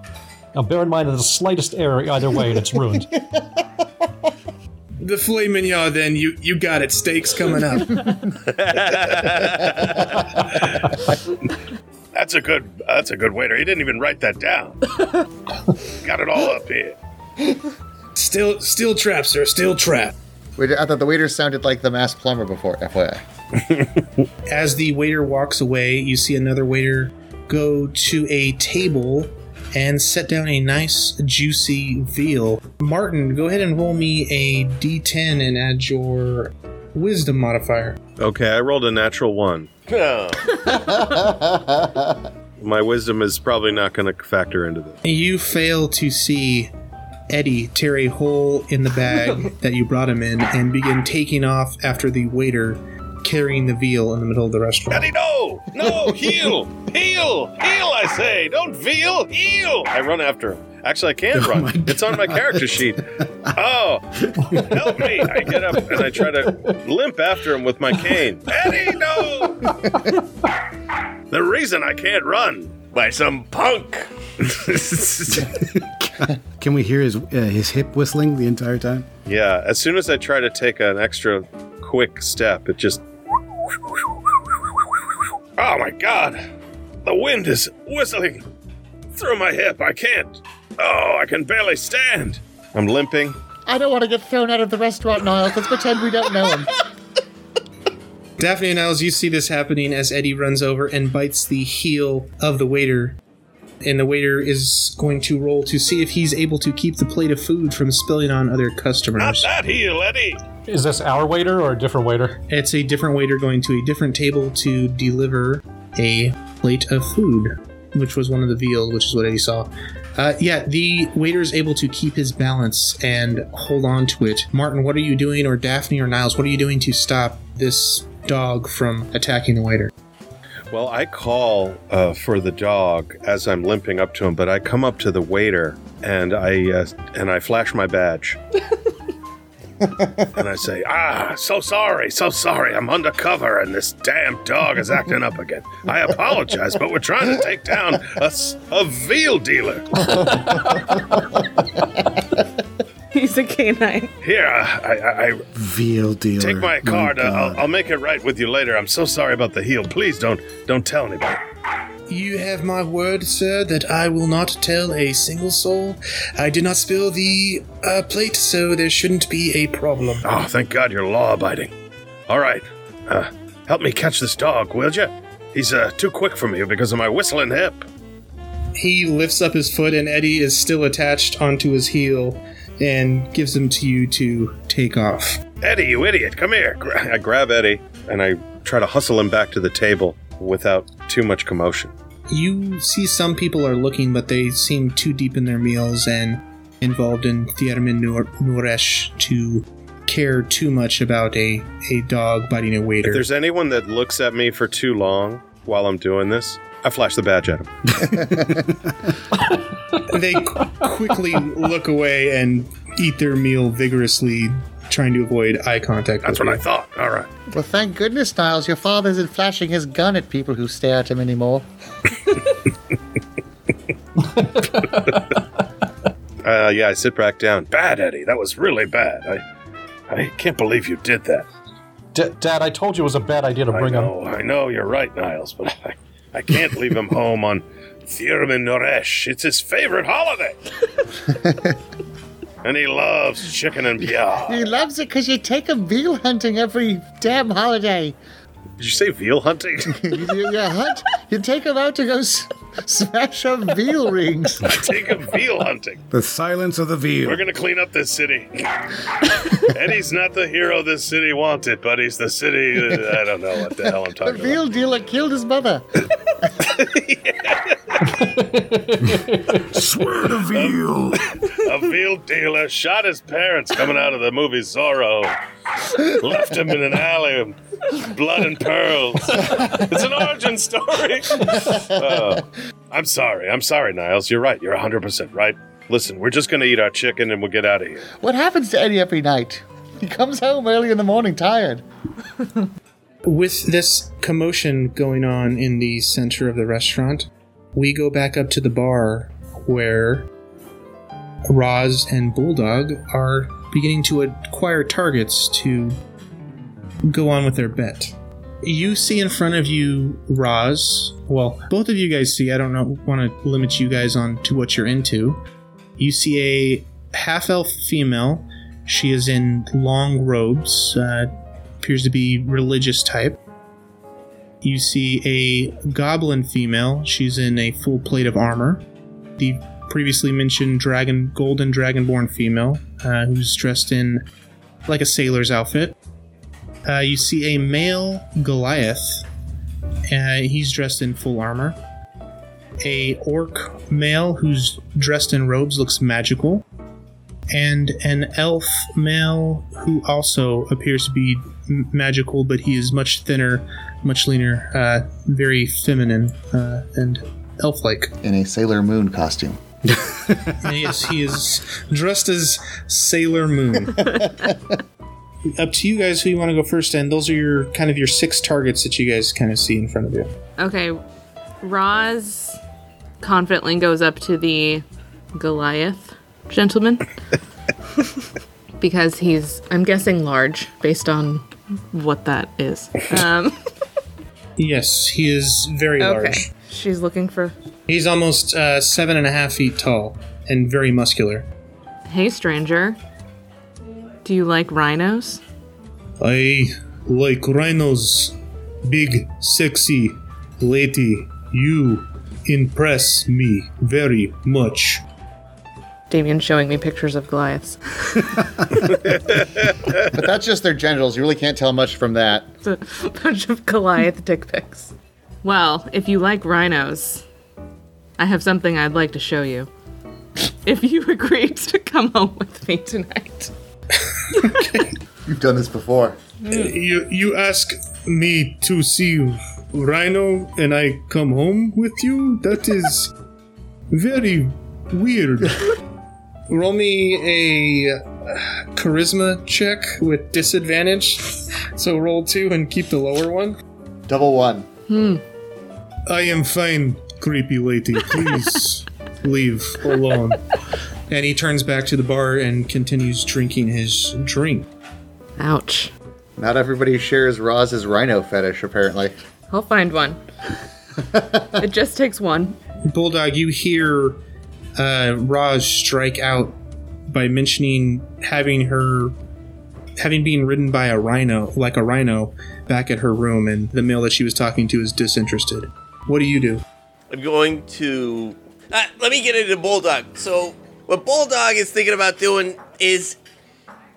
Now bear in mind that the slightest error either way and it's ruined. The filet mignon, then, you got it. Steak's coming up. That's a good waiter. He didn't even write that down. Got it all up here. Steel trap, sir. Steel trap. Wait, I thought the waiter sounded like the masked plumber before, FYI. As the waiter walks away, you see another waiter go to a table and set down a nice, juicy veal. Martin, go ahead and roll me a D10 and add your wisdom modifier. Okay, I rolled a natural one. Oh. My wisdom is probably not going to factor into this. You fail to see Eddie tear a hole in the bag that you brought him in and begin taking off after the waiter carrying the veal in the middle of the restaurant. Eddie, no! No! Heel! Heel! Heel, I say! Don't veal! Heel! I run after him. Actually, I can't run. It's on my character sheet. Oh! Help me! I get up and I try to limp after him with my cane. Eddie, no! The reason I can't run, by some punk! Can we hear his hip whistling the entire time? Yeah, as soon as I try to take an extra quick step, it just... Oh my god! The wind is whistling through my hip. I can't. Oh, I can barely stand. I'm limping. I don't want to get thrown out of the restaurant, Niles. Let's pretend we don't know him. Daphne and Niles, you see this happening as Eddie runs over and bites the heel of the waiter. And the waiter is going to roll to see if he's able to keep the plate of food from spilling on other customers. Not that heel, Eddie! Is this our waiter or a different waiter? It's a different waiter going to a different table to deliver a plate of food, which was one of the veal, which is what Eddie saw. The waiter is able to keep his balance and hold on to it. Martin, what are you doing, or Daphne or Niles, what are you doing to stop this dog from attacking the waiter? Well, I call for the dog as I'm limping up to him, but I come up to the waiter and I flash my badge. And I say, so sorry, I'm undercover and this damn dog is acting up again. I apologize, but we're trying to take down a veal dealer. He's a canine. Here, I veal dealer. Take my card. I'll make it right with you later. I'm so sorry about the heel. Please don't tell anybody. You have my word, sir, that I will not tell a single soul. I did not spill the plate, so there shouldn't be a problem. Oh, thank God you're law-abiding. All right, help me catch this dog, will you? He's too quick for me because of my whistling hip. He lifts up his foot and Eddie is still attached onto his heel and gives him to you to take off. Eddie, you idiot, come here. I grab Eddie and I try to hustle him back to the table without too much commotion. You see some people are looking, but they seem too deep in their meals and involved in Thiermin Noresh to care too much about a dog biting a waiter. If there's anyone that looks at me for too long while I'm doing this, I flash the badge at him. They quickly look away and eat their meal vigorously, trying to avoid eye contact. That's what I thought. All right. Well, thank goodness, Niles, your father isn't flashing his gun at people who stare at him anymore. I sit back down. Bad, Eddie. That was really bad. I can't believe you did that. Dad, I told you it was a bad idea to bring him. I know, you're right, Niles, but I can't leave him home on Thiermin Noresh. It's his favorite holiday. And he loves chicken and piau. He loves it because you take him veal hunting every damn holiday. Did you say veal hunting? You take him out to go smash up veal rings. I take him veal hunting. The silence of the veal. We're going to clean up this city. Eddie's not the hero this city wanted, but he's the city... I don't know what the hell I'm talking about. The veal dealer killed his mother. Swear to veal. A veal dealer shot his parents coming out of the movie Zorro. Left him in an alley with blood and pearls. It's an origin story. I'm sorry, Niles. You're right. You're 100% right. Listen, we're just going to eat our chicken and we'll get out of here. What happens to Eddie every night? He comes home early in the morning tired. With this commotion going on in the center of the restaurant, we go back up to the bar where Raz and Bulldog are beginning to acquire targets to go on with their bet. You see in front of you Raz. Well, both of you guys see. I don't want to limit you guys on to what you're into. You see a half-elf female. She is in long robes, appears to be religious type. You see a goblin female. She's in a full plate of armor. The previously mentioned golden dragonborn female who's dressed in like a sailor's outfit. You see a male Goliath. He's dressed in full armor. A orc male who's dressed in robes, looks magical. And an elf male who also appears to be magical, but he is much thinner, much leaner, very feminine, and elf-like. In a Sailor Moon costume. Yes, he is dressed as Sailor Moon. Up to you guys who you want to go first, and those are your kind of your six targets that you guys kind of see in front of you. Okay, Raz confidently goes up to the Goliath gentleman because he's, I'm guessing, large based on what that is. Yes, he is very large. Okay, she's looking for. He's almost 7.5 feet tall and very muscular. Hey, stranger. Do you like rhinos? I like rhinos. Big, sexy lady. You impress me very much. Damien's showing me pictures of Goliaths. But that's just their genitals. You really can't tell much from that. It's a bunch of Goliath dick pics. Well, if you like rhinos, I have something I'd like to show you. If you agreed to come home with me tonight. Okay. You've done this before. You ask me to see Rhino and I come home with you? That is very weird. Roll me a charisma check with disadvantage. So roll 2 and keep the lower one. Double 1. I am fine, creepy lady. Please leave alone. And he turns back to the bar and continues drinking his drink. Ouch. Not everybody shares Roz's rhino fetish, apparently. I'll find one. It just takes one. Bulldog, you hear Raz strike out by mentioning having been ridden by a rhino, back at her room, and the male that she was talking to is disinterested. What do you do? I'm going to Let me get into Bulldog. So what Bulldog is thinking about doing is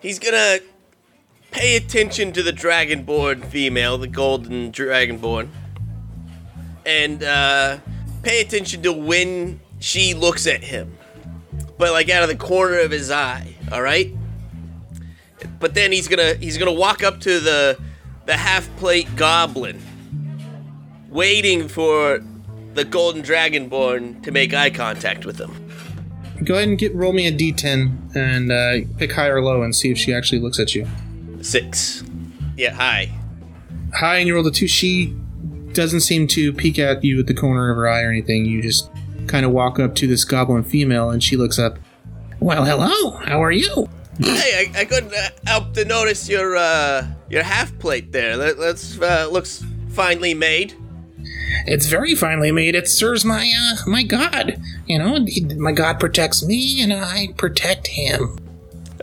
he's going to pay attention to the dragonborn female, the golden dragonborn, and pay attention to when she looks at him, but like out of the corner of his eye, all right? But then he's gonna walk up to the half-plate goblin, waiting for the golden dragonborn to make eye contact with him. Go ahead and roll me a d10 and pick high or low and see if she actually looks at you. 6. Yeah, high. High, and you rolled a 2. She doesn't seem to peek at you at the corner of her eye or anything. You just kind of walk up to this goblin female, and she looks up. Well, hello. How are you? Hey, I couldn't help to notice your half plate there. That looks finely made. It's very finely made. It serves my god. You know, my god protects me, and I protect him.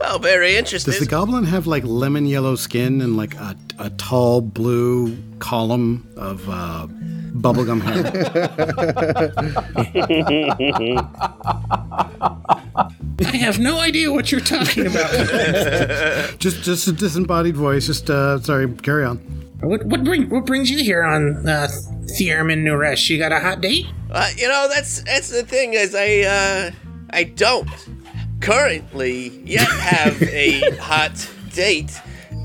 Oh, very interesting. Does the goblin have like lemon yellow skin and like a tall blue column of bubblegum hair? I have no idea what you're talking about. just a disembodied voice. Just sorry, carry on. What brings you here on Thiermin Noresh? You got a hot date? You know, that's the thing is I don't currently yet have a hot date.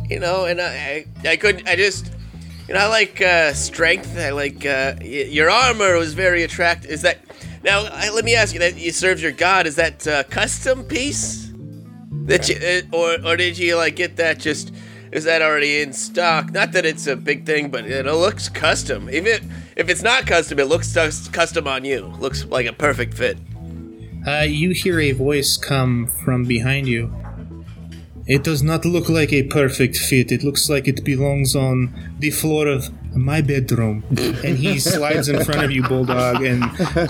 You know, and I couldn't. I just, you know, I like strength. I like your armor was very attractive. Is that? Now, let me ask you, that you served your god, is that a custom piece? That you, or did you, like, get that just, is that already in stock? Not that it's a big thing, but it looks custom. If it's not custom, it looks custom on you. Looks like a perfect fit. You hear a voice come from behind you. It does not look like a perfect fit. It looks like it belongs on the floor of my bedroom. And he slides in front of you, Bulldog, and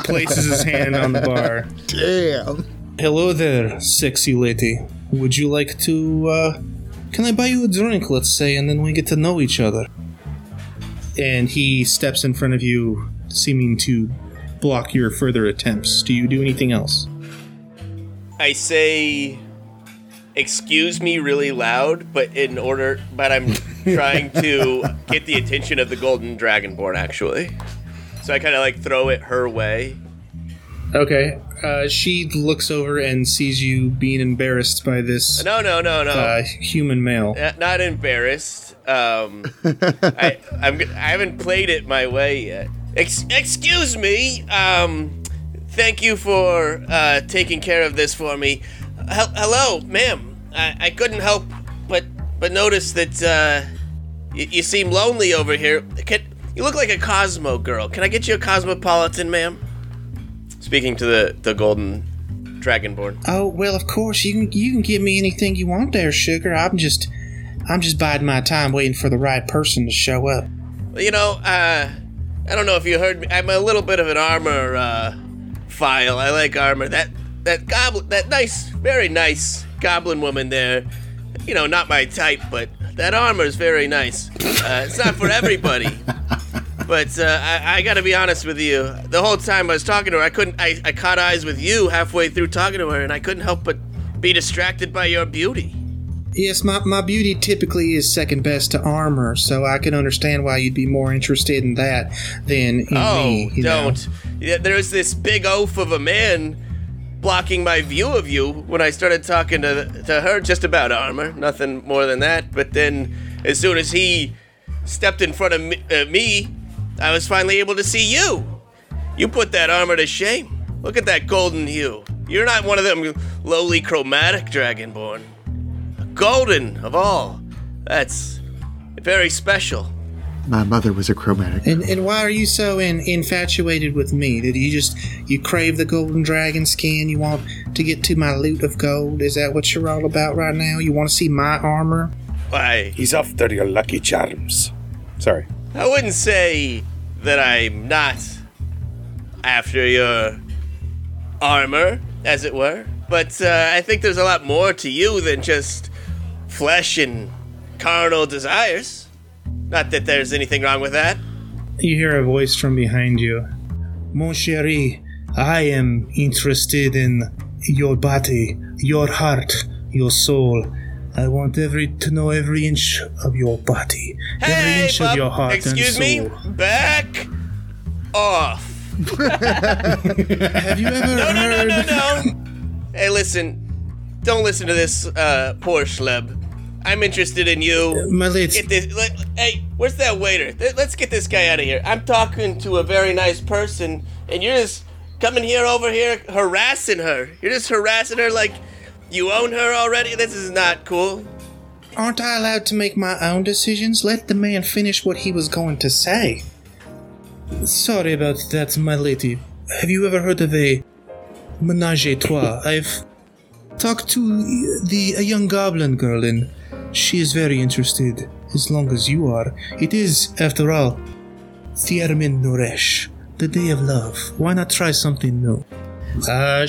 places his hand on the bar. Damn. Hello there, sexy lady. Would you like to, can I buy you a drink, let's say, and then we get to know each other? And he steps in front of you, seeming to block your further attempts. Do you do anything else? I say... excuse me really loud, but I'm trying to get the attention of the golden dragonborn, actually. So I kind of like throw it her way. Okay. She looks over and sees you being embarrassed by this. No. Human male. Not embarrassed. I haven't played it my way yet. Excuse me. Thank you for taking care of this for me. Hello, ma'am. I couldn't help but notice that you seem lonely over here. You look like a Cosmo girl. Can I get you a cosmopolitan, ma'am? Speaking to the golden dragonborn. Oh, well, of course. You can give me anything you want there, sugar. I'm just biding my time waiting for the right person to show up. You know, I don't know if you heard me. I'm a little bit of an armor file. I like armor. That nice, very nice goblin woman there. You know, not my type, but that armor is very nice. It's not for everybody. But I gotta be honest with you. The whole time I was talking to her, I caught eyes with you halfway through talking to her, and I couldn't help but be distracted by your beauty. Yes, my beauty typically is second best to armor, so I can understand why you'd be more interested in that than in me. Oh, don't. Yeah, there's this big oaf of a man blocking my view of you when I started talking to her just about armor. Nothing more than that. But then as soon as he stepped in front of me, I was finally able to see you. You put that armor to shame. Look at that golden hue. You're not one of them lowly chromatic dragonborn. Golden of all. That's very special. My mother was a chromatic. And why are you so infatuated with me? Did you just, you crave the golden dragon skin? You want to get to my loot of gold? Is that what you're all about right now? You want to see my armor? Why? He's after your lucky charms. Sorry. I wouldn't say that I'm not after your armor, as it were. But I think there's a lot more to you than just flesh and carnal desires. Not that there's anything wrong with that. You hear a voice from behind you. Mon chéri, I am interested in your body, your heart, your soul. I want to know every inch of your body, every inch of your heart and soul. Excuse me, back off. Have you ever heard? No. Hey, listen, don't listen to this poor schleb. I'm interested in you. Hey, where's that waiter? Let's get this guy out of here. I'm talking to a very nice person, and you're just coming over here, harassing her. You're just harassing her like you own her already. This is not cool. Aren't I allowed to make my own decisions? Let the man finish what he was going to say. Sorry about that, my lady. Have you ever heard of a menage a trois? I've talked to a young goblin girl, and she is very interested, as long as you are. It is, after all, Thiermin Noresh, the day of love. Why not try something new?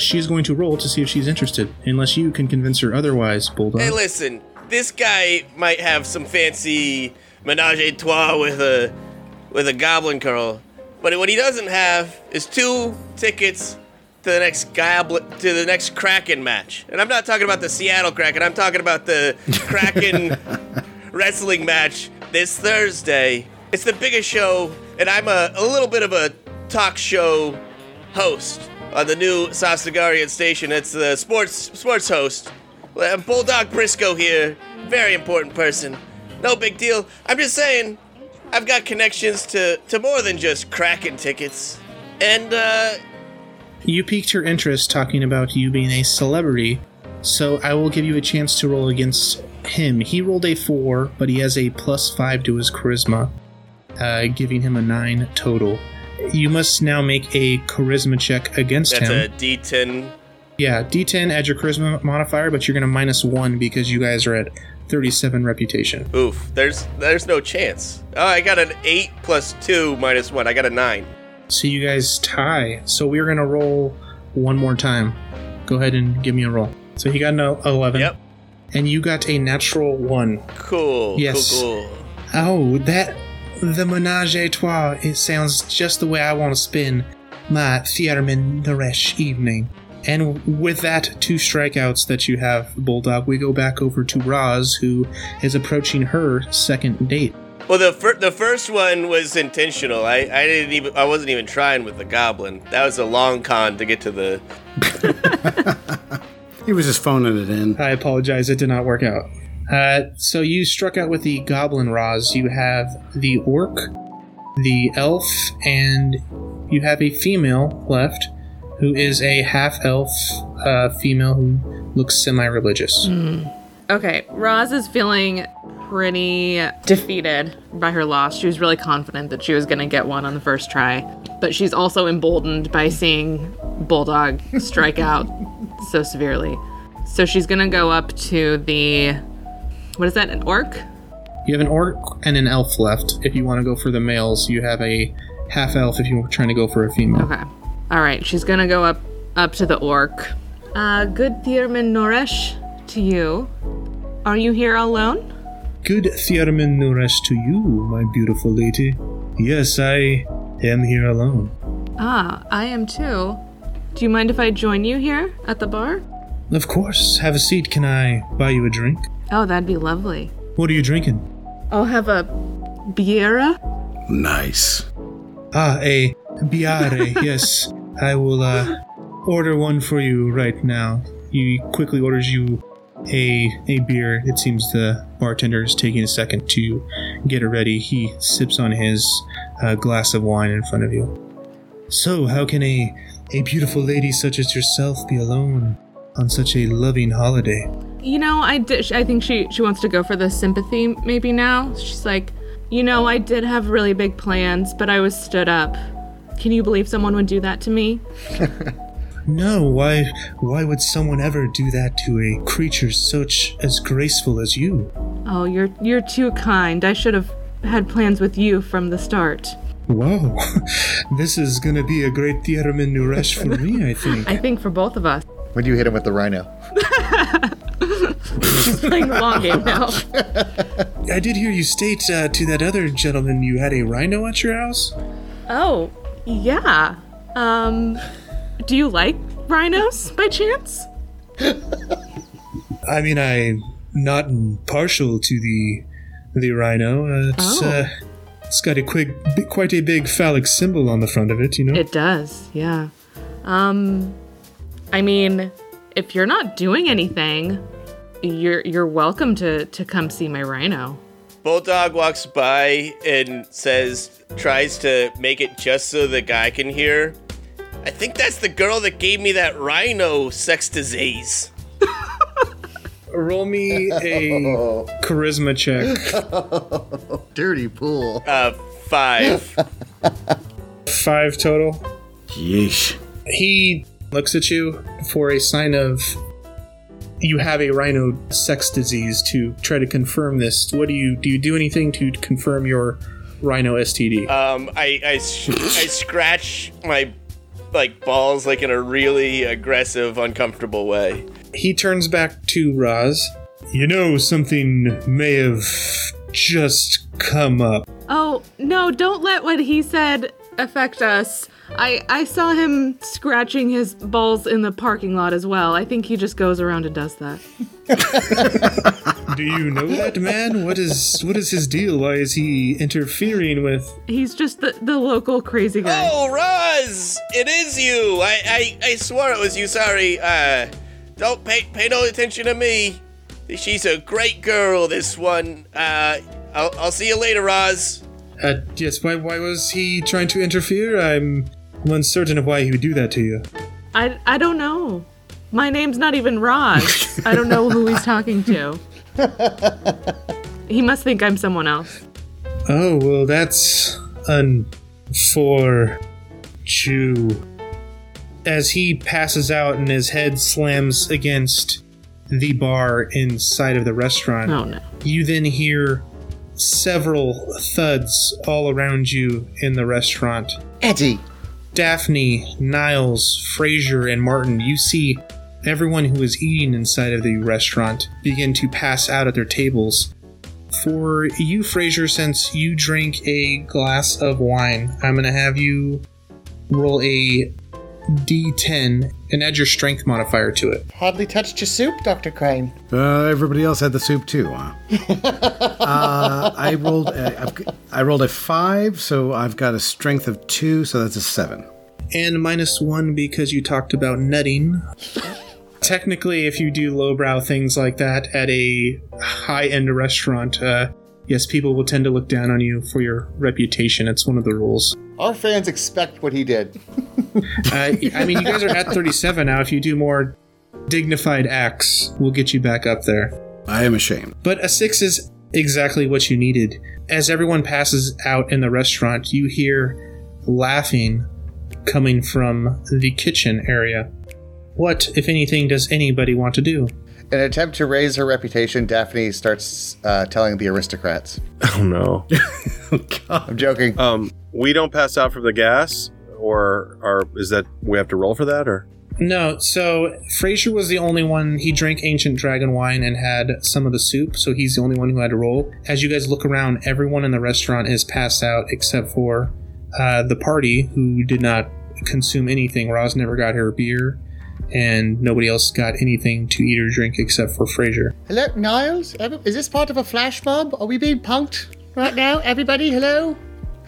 She's going to roll to see if she's interested, unless you can convince her otherwise, Bulldog. Hey, listen, this guy might have some fancy menage a trois with a goblin girl, but what he doesn't have is 2 tickets to the next Kraken match. And I'm not talking about the Seattle Kraken, I'm talking about the Kraken wrestling match this Thursday. It's the biggest show, and I'm a little bit of a talk show host on the new Sostagaria station. It's the sports host. Bulldog Briscoe here, very important person. No big deal. I'm just saying, I've got connections to more than just Kraken tickets. And, you piqued your interest talking about you being a celebrity, so I will give you a chance to roll against him. He rolled a 4, but he has a +5 to his charisma, giving him a 9 total. You must now make a charisma check against him. That's a D10. Yeah, D10, add your charisma modifier, but you're going to -1 because you guys are at 37 reputation. Oof, there's no chance. Oh, I got an 8 plus 2 minus 1. I got a 9. So you guys tie. So we're going to roll one more time. Go ahead and give me a roll. So he got an 11. Yep. And you got a natural 1. Cool. Yes. Cool. Oh, the menage a trois, it sounds just the way I want to spin my Thiermin Noresh evening. And with that, 2 strikeouts that you have, Bulldog, we go back over to Raz, who is approaching her second date. Well, the first one was intentional. I wasn't even trying with the goblin. That was a long con to get to the. He was just phoning it in. I apologize. It did not work out. So you struck out with the goblin, Raz. You have the orc, the elf, and you have a female left, who is a half-elf female who looks semi-religious. Mm. Okay, Raz is feeling pretty defeated by her loss. She was really confident that she was going to get one on the first try, but she's also emboldened by seeing Bulldog strike out so severely. So she's going to go up to what is that, an orc? You have an orc and an elf left. If you want to go for the males, you have a half-elf if you're trying to go for a female. Okay. All right, she's going to go up to the orc. Good Thiermin Noresh to you. Are you here alone? Good Thiermin Noresh to you, my beautiful lady. Yes, I am here alone. Ah, I am too. Do you mind if I join you here at the bar? Of course. Have a seat. Can I buy you a drink? Oh, that'd be lovely. What are you drinking? I'll have a biera. Nice. Ah, a biare, yes. I will order one for you right now. He quickly orders you a beer. It seems the bartender is taking a second to get it ready. He sips on his glass of wine in front of you. So, how can a beautiful lady such as yourself be alone on such a loving holiday? You know, I think she wants to go for the sympathy maybe now. She's like, you know, I did have really big plans, but I was stood up. Can you believe someone would do that to me? No, why would someone ever do that to a creature such as graceful as you? Oh, you're too kind. I should have had plans with you from the start. Wow. This is going to be a great Thiermin Noresh for me, I think. I think for both of us. When do you hit him with the rhino? She's playing the long game now. I did hear you state to that other gentleman you had a rhino at your house. Oh, yeah. Do you like rhinos by chance? I mean, I'm not partial to the rhino. It's got a quite a big phallic symbol on the front of it, you know? It does, yeah. I mean, if you're not doing anything, you're welcome to come see my rhino. Bulldog walks by and tries to make it just so the guy can hear, "I think that's the girl that gave me that rhino sex disease." Roll me a charisma check. Dirty pool. 5. 5 total. Yeesh. He looks at you for a sign of, you have a rhino sex disease, to try to confirm this. What do you do anything to confirm your rhino STD? I scratch my balls in a really aggressive, uncomfortable way. He turns back to Raz. "You know, something may have just come up." "Oh, no, don't let what he said affect us. I saw him scratching his balls in the parking lot as well. I think he just goes around and does that." "Do you know that man? What is his deal? Why is he interfering with..." "He's just the local crazy guy." "Oh, Raz! It is you! I swore it was you, sorry. Don't pay no attention to me. She's a great girl, this one. I'll see you later, Raz." Yes, why was he trying to interfere? I'm uncertain of why he would do that to you." I don't know. My name's not even Raz. I don't know who he's talking to. He must think I'm someone else." "Oh, well, that's unfortunate." As he passes out and his head slams against the bar inside of the restaurant, "Oh, no." You then hear several thuds all around you in the restaurant. "Eddie!" Daphne, Niles, Frasier, and Martin, you see everyone who is eating inside of the restaurant begin to pass out at their tables. For you, Frasier, since you drink a glass of wine, I'm going to have you roll a D10 and add your strength modifier to it. Hardly touched your soup, Dr. Crane. Everybody else had the soup too, huh? I rolled a 5, so I've got a strength of 2, so that's a 7. And minus 1 because you talked about nutting. Technically, if you do lowbrow things like that at a high-end restaurant, yes, people will tend to look down on you for your reputation. It's one of the rules. Our fans expect what he did. I mean, you guys are at 37 now. If you do more dignified acts, we'll get you back up there. I am ashamed. But a 6 is exactly what you needed. As everyone passes out in the restaurant, you hear laughing coming from the kitchen area. What, if anything, does anybody want to do? In an attempt to raise her reputation, Daphne starts telling the aristocrats. Oh, no. Oh, God. I'm joking. We don't pass out from the gas, or is that we have to roll for that, or? No, so Frasier was the only one. He drank ancient dragon wine and had some of the soup, so he's the only one who had to roll. As you guys look around, everyone in the restaurant is passed out except for the party, who did not consume anything. Raz never got her beer, and nobody else got anything to eat or drink except for Frasier. Hello, Niles? Is this part of a flash mob? Are we being punked right now? Everybody, hello?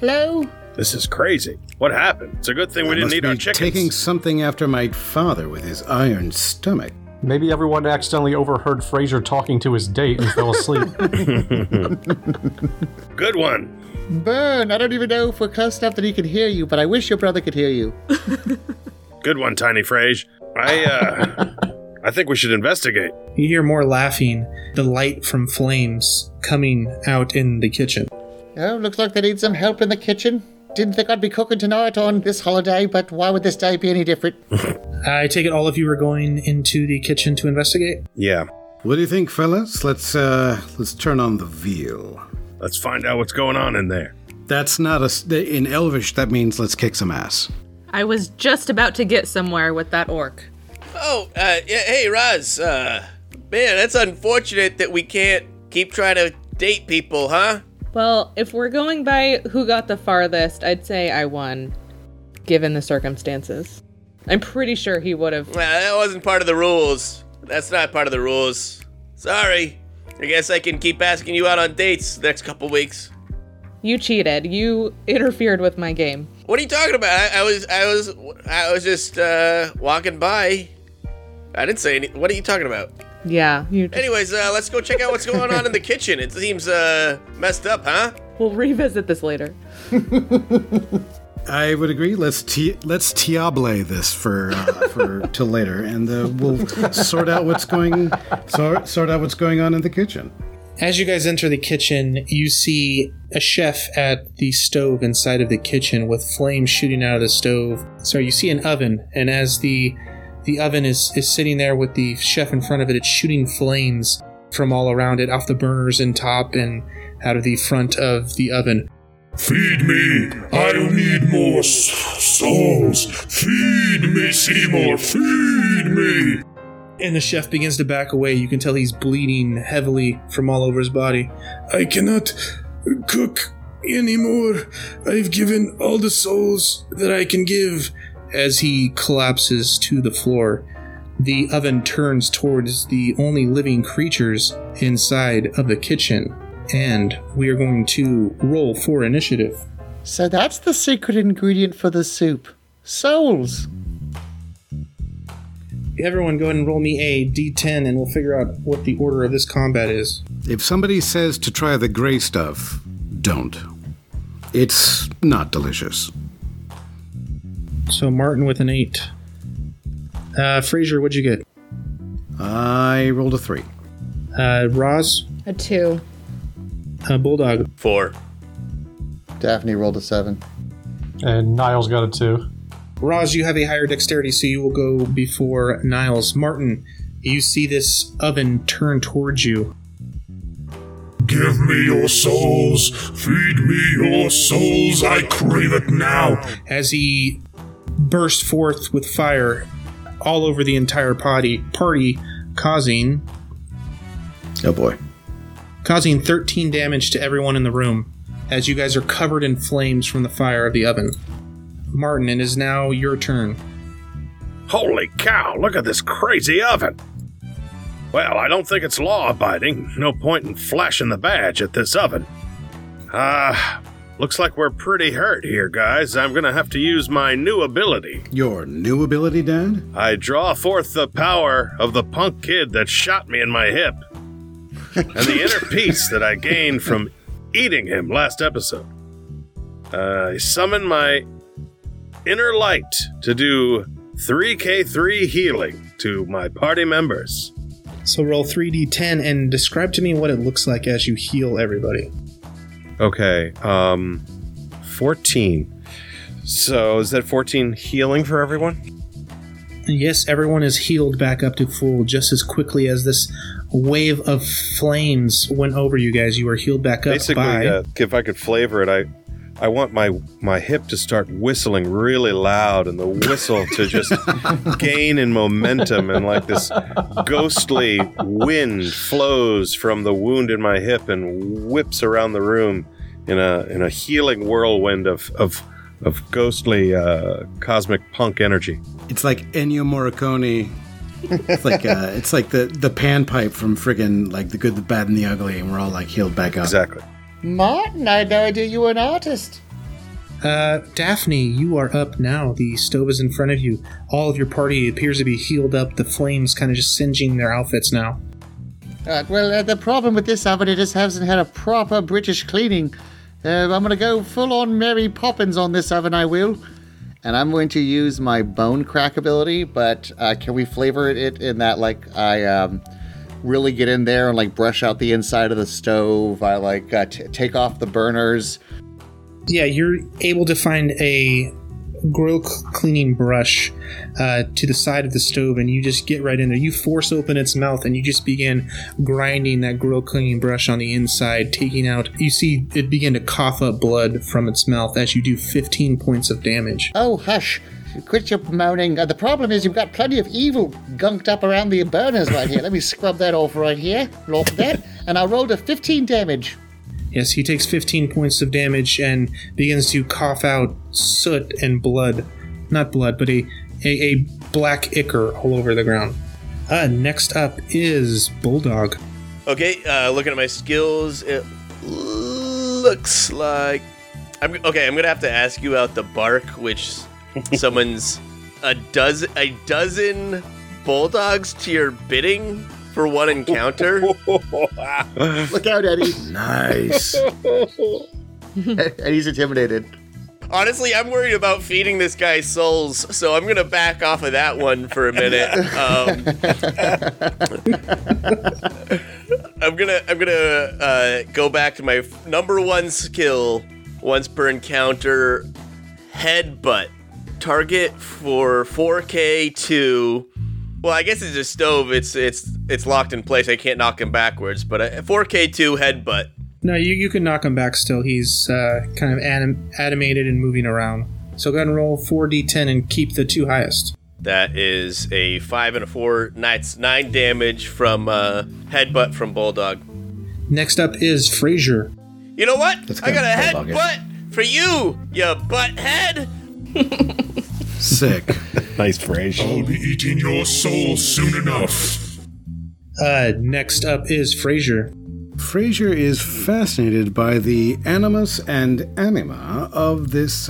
Hello? This is crazy. What happened? It's a good thing we didn't need our chickens. Taking something after my father with his iron stomach. Maybe everyone accidentally overheard Frasier talking to his date and fell asleep. Good one. Burn, I don't even know if we're close enough that he can hear you, but I wish your brother could hear you. Good one, Tiny Frasier. I think we should investigate. You hear more laughing, the light from flames coming out in the kitchen. Oh, looks like they need some help in the kitchen. Didn't think I'd be cooking tonight on this holiday, but why would this day be any different? I take it all of you are going into the kitchen to investigate? Yeah. What do you think, fellas? Let's turn on the veal. Let's find out what's going on in there. That's not in Elvish, that means let's kick some ass. I was just about to get somewhere with that orc. Oh, hey, Raz. Man, that's unfortunate that we can't keep trying to date people, huh? Well, if we're going by who got the farthest, I'd say I won, given the circumstances. I'm pretty sure he would have. That wasn't part of the rules. That's not part of the rules. Sorry. I guess I can keep asking you out on dates the next couple weeks. You cheated. You interfered with my game. What are you talking about? I was just walking by. I didn't say anything. What are you talking about? Yeah. Anyways, let's go check out what's going on in the kitchen. It seems messed up, huh? We'll revisit this later. I would agree. Let's tiable this for till later, and we'll sort out what's going on in the kitchen. As you guys enter the kitchen, you see a chef at the stove inside of the kitchen with flames shooting out of the stove. So you see an oven, and as the oven is sitting there with the chef in front of it, it's shooting flames from all around it, off the burners and top and out of the front of the oven. Feed me! I need more souls! Feed me, Seymour! Feed me! And the chef begins to back away. You can tell he's bleeding heavily from all over his body. I cannot cook anymore. I've given all the souls that I can give. As he collapses to the floor, the oven turns towards the only living creatures inside of the kitchen. And we are going to roll for initiative. So that's the secret ingredient for the soup. Souls. Everyone go ahead and roll me a D10 and we'll figure out what the order of this combat is. If somebody says to try the gray stuff, don't. It's not delicious. So Martin with an 8. Frasier, what'd you get? I rolled a 3. Raz? A 2. Bulldog? 4. Daphne rolled a 7. And Niles got a 2. Raz, you have a higher dexterity, so you will go before Niles. Martin, you see this oven turn towards you. Give me your souls! Feed me your souls! I crave it now! As he bursts forth with fire all over the entire party, causing... Oh boy. Causing 13 damage to everyone in the room, as you guys are covered in flames from the fire of the oven. Martin, it is now your turn. Holy cow, look at this crazy oven! Well, I don't think it's law-abiding. No point in flashing the badge at this oven. Looks like we're pretty hurt here, guys. I'm gonna have to use my new ability. Your new ability, Dad? I draw forth the power of the punk kid that shot me in my hip. And the inner peace that I gained from eating him last episode. I summon my inner light to do 3k3 healing to my party members. So roll 3d10 and describe to me what it looks like as you heal everybody. Okay, 14. So is that 14 healing for everyone? Yes, everyone is healed back up to full just as quickly as this wave of flames went over you guys. You were healed back up. Basically, by... if I could flavor it, I want my hip to start whistling really loud and the whistle to just gain in momentum and like this ghostly wind flows from the wound in my hip and whips around the room in a healing whirlwind of ghostly cosmic punk energy. It's like Ennio Morricone. It's like the panpipe from friggin' like The Good, the Bad, and the Ugly, and we're all like healed back up. Exactly. Martin, I had no idea you were an artist. Daphne, you are up now. The stove is in front of you. All of your party appears to be healed up. The flames kind of just singeing their outfits now. The problem with this oven, it just hasn't had a proper British cleaning. I'm going to go full-on Mary Poppins on this oven, I will. And I'm going to use my bone crack ability, but can we flavor it in that, like, I really get in there and, like, brush out the inside of the stove? I, like, take off the burners. Yeah, you're able to find a grill cleaning brush to the side of the stove, and you just get right in there. You force open its mouth, and you just begin grinding that grill cleaning brush on the inside, taking out... You see it begin to cough up blood from its mouth as you do 15 points of damage. Oh, hush. Quit your moaning. The problem is you've got plenty of evil gunked up around the burners right here. Let me scrub that off right here. Lock that. And I rolled a 15 damage. Yes, he takes 15 points of damage and begins to cough out soot and blood. Not blood, but a a black ichor all over the ground. Next up is Bulldog. Okay, looking at my skills, it looks like... I'm going to have to ask you out the bark, which someone's a dozen bulldogs to your bidding for one encounter. Look out, Eddie. Nice. Eddie's intimidated. Honestly, I'm worried about feeding this guy souls, so I'm going to back off of that one for a minute. I'm gonna go back to my number one skill, once per encounter, headbutt. Target for 4K to... Well, I guess it's a stove. It's locked in place. I can't knock him backwards, but 4K to headbutt. No, you can knock him back still. He's kind of animated and moving around. So go ahead and roll 4d10 and keep the two highest. That is a 5 and a 4. That's 9 damage from headbutt from Bulldog. Next up is Frasier. You know what? I got a headbutt for you butthead. Sick. Nice, Frasier. I'll be eating your soul soon enough. Next up is Frasier. Frasier is fascinated by the animus and anima of this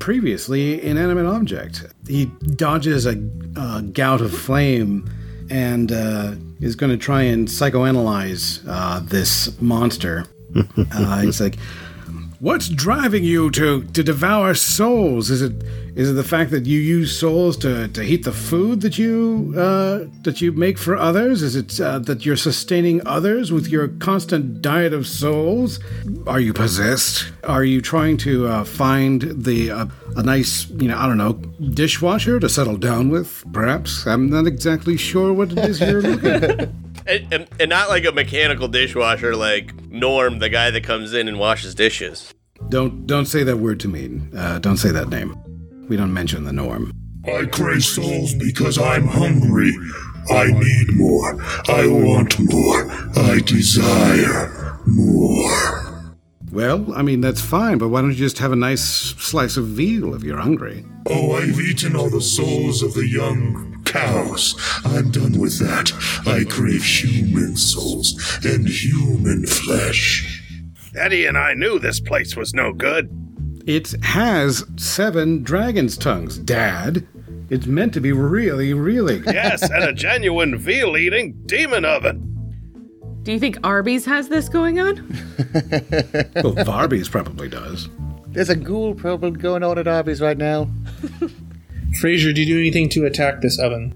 previously inanimate object. He dodges a gout of flame and is going to try and psychoanalyze this monster. He's like, what's driving you to devour souls? Is it the fact that you use souls to heat the food that you make for others? Is it that you're sustaining others with your constant diet of souls? Are you possessed? Are you trying to find a nice, dishwasher to settle down with? Perhaps. I'm not exactly sure what it is you're looking at. And not like a mechanical dishwasher like Norm, the guy that comes in and washes dishes. Don't say that word to me. Don't say that name. We don't mention the Norm. I crave souls because I'm hungry. I need more. I want more. I desire more. Well, that's fine, but why don't you just have a nice slice of veal if you're hungry? Oh, I've eaten all the souls of the young cows. I'm done with that. I crave human souls and human flesh. Eddie and I knew this place was no good. It has 7 dragon's tongues, Dad. It's meant to be really, really... Yes, and a genuine veal-eating demon oven. Do you think Arby's has this going on? Well, Arby's probably does. There's a ghoul problem going on at Arby's right now. Frasier, do you do anything to attack this oven?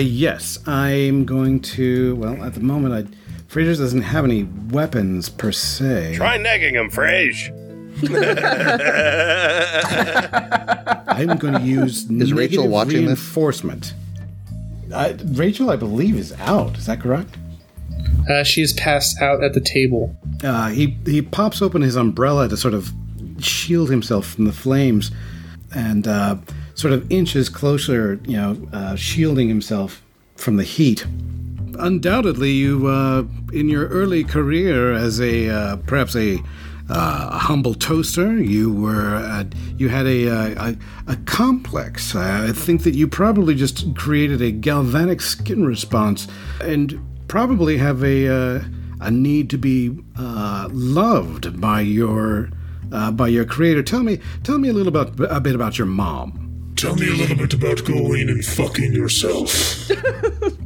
Yes. I'm going to... Well, at the moment, Frasier doesn't have any weapons, per se. Try negging him, Frasier. I'm going to use negative reinforcement. Rachel, I believe, is out. Is that correct? She is passed out at the table. He pops open his umbrella to sort of shield himself from the flames and sort of inches closer, shielding himself from the heat. Undoubtedly, you, in your early career as a humble toaster, you had a complex. I think that you probably just created a galvanic skin response, and probably have a need to be loved by your creator. Tell me a bit about your mom. Tell me a little bit about going and fucking yourself.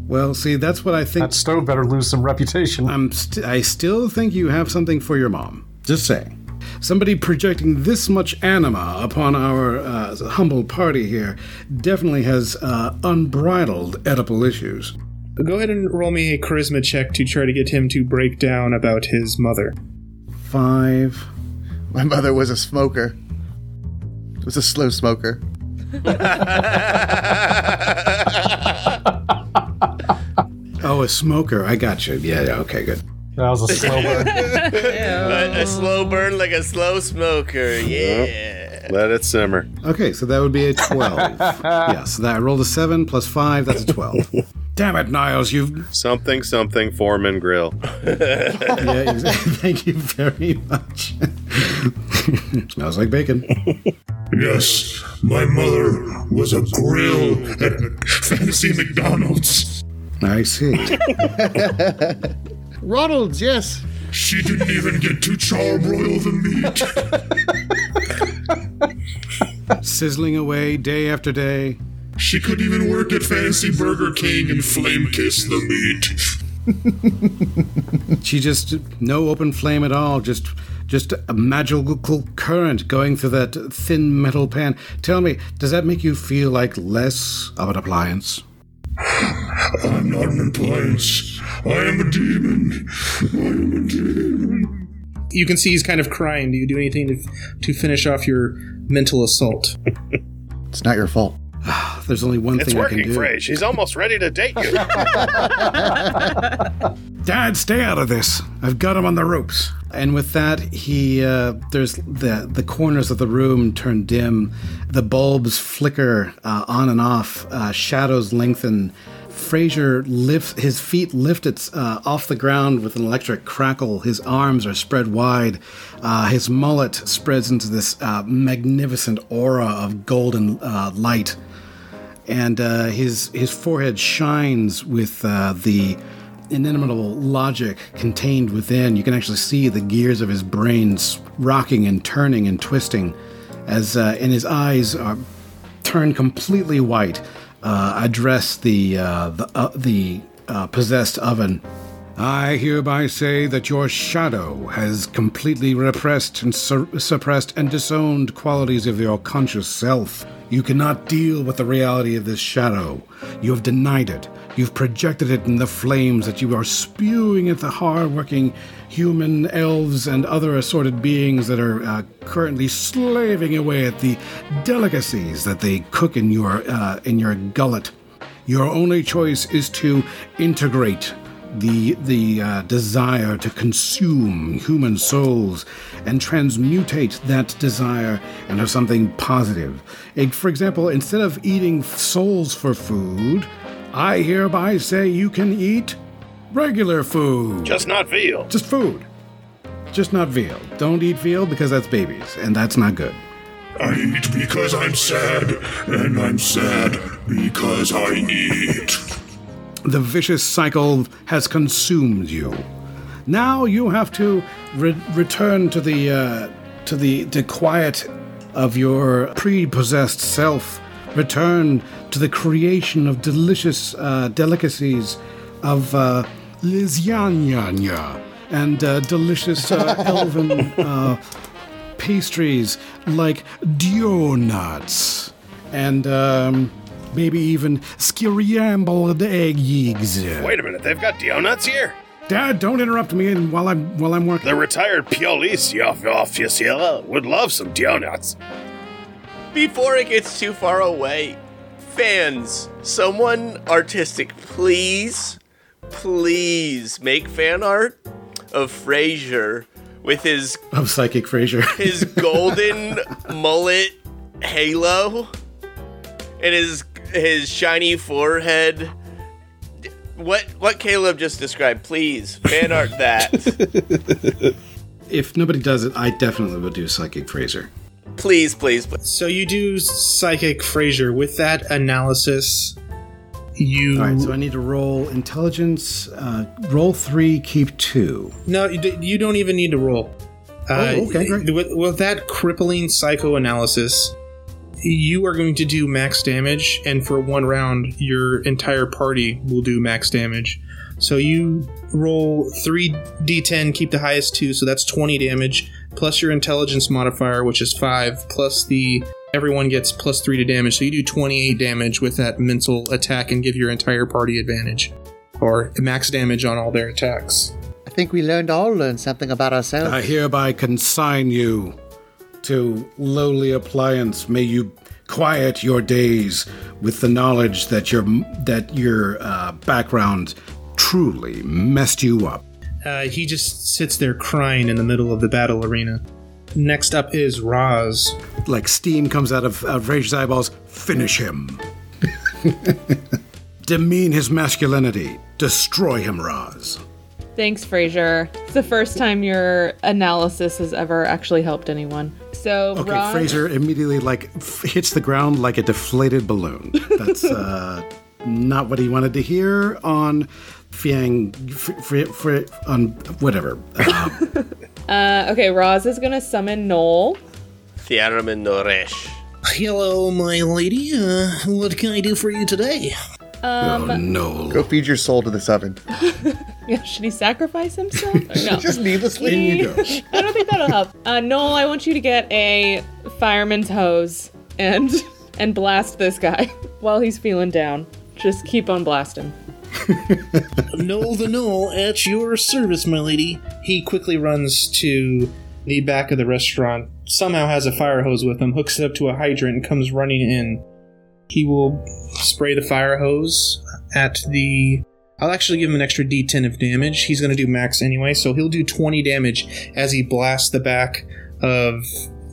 Well, see, that's what I think. That stove better lose some reputation. I still think you have something for your mom. Just saying. Somebody projecting this much anima upon our humble party here definitely has unbridled Oedipal issues. Go ahead and roll me a charisma check to try to get him to break down about his mother. 5. My mother was a smoker. It was a slow smoker. Oh, a smoker. I got you. Yeah, okay, good. That was a slow burn. A slow burn like a slow smoker, yeah. Let it simmer. Okay, so that would be a 12. Yes, I rolled a 7 plus 5, that's a 12. Damn it, Niles, you've... Something, Foreman Grill. Yeah, exactly. Thank you very much. Smells like bacon. Yes, my mother was a grill at Fantasy McDonald's. I see. Ronald's, yes. She didn't even get to charbroil the meat. Sizzling away day after day. She could even work at Fantasy Burger King and flame kiss the meat. She just, no open flame at all, just a magical current going through that thin metal pan. Tell me, does that make you feel like less of an appliance? I'm not an appliance. I am a demon. I am a demon. You can see he's kind of crying. Do you do anything to finish off your mental assault? It's not your fault. There's only one thing I can do. It's working, Frey. She's almost ready to date you. Dad, stay out of this. I've got him on the ropes. And with that, he there's the corners of the room turn dim. The bulbs flicker on and off. Shadows lengthen. Frasier lifts his feet off the ground with an electric crackle. His arms are spread wide. His mullet spreads into this magnificent aura of golden light, and his forehead shines with the inimitable logic contained within. You can actually see the gears of his brains rocking and turning and twisting, as and his eyes are turned completely white. Address the possessed oven. I hereby say that your shadow has completely repressed and suppressed and disowned qualities of your conscious self. You cannot deal with the reality of this shadow. You have denied it. You've projected it in the flames that you are spewing at the hard-working human, elves, and other assorted beings that are currently slaving away at the delicacies that they cook in your gullet. Your only choice is to integrate the desire to consume human souls and transmutate that desire into something positive. For example, instead of eating souls for food, I hereby say you can eat regular food. Just not veal. Just food. Just not veal. Don't eat veal because that's babies, and that's not good. I eat because I'm sad, and I'm sad because I eat. The vicious cycle has consumed you. Now you have to return to the quiet of your prepossessed self. Return to the creation of delicious delicacies of lasagna and delicious elven pastries like donuts and maybe even scrambled eggs. Wait a minute, they've got donuts here? Dad, don't interrupt me while I'm working. The retired police officer would love some donuts. Before it gets too far away, fans, someone artistic, please make fan art of Frasier with his... Of Psychic Frasier. His golden mullet halo and his shiny forehead. What Caleb just described, please, fan art that. If nobody does it, I definitely will do Psychic Frasier. Please. So you do Psychic Frasier. With that analysis, you... All right, so I need to roll intelligence. Roll 3, keep 2. No, you don't even need to roll. Okay, great. With that crippling psychoanalysis, you are going to do max damage, and for one round, your entire party will do max damage. So you roll 3d10, keep the highest 2, so that's 20 damage, plus your intelligence modifier, which is 5, plus everyone gets plus 3 to damage, so you do 28 damage with that mental attack and give your entire party advantage, or max damage on all their attacks. I think we all learned something about ourselves. I hereby consign you to lowly appliance. May you quiet your days with the knowledge that your background truly messed you up. He just sits there crying in the middle of the battle arena. Next up is Raz. Like steam comes out of Frasier's eyeballs. Finish him. Demean his masculinity. Destroy him, Raz. Thanks, Frasier. It's the first time your analysis has ever actually helped anyone. So okay, Ron... Frasier immediately hits the ground like a deflated balloon. That's not what he wanted to hear on whatever. Okay, Raz is gonna summon Noel. Thiermin Noresh. Hello, my lady. What can I do for you today? Oh, no. Go feed your soul to this oven. Yeah, should he sacrifice himself? No. Just needlessly. I don't think that'll help. Noel, I want you to get a fireman's hose and blast this guy while he's feeling down. Just keep on blasting. Noel the Noel at your service, my lady. He quickly runs to the back of the restaurant, somehow has a fire hose with him, hooks it up to a hydrant, and comes running in. He will spray the fire hose at the... I'll actually give him an extra D10 of damage. He's going to do max anyway, so he'll do 20 damage as he blasts the back of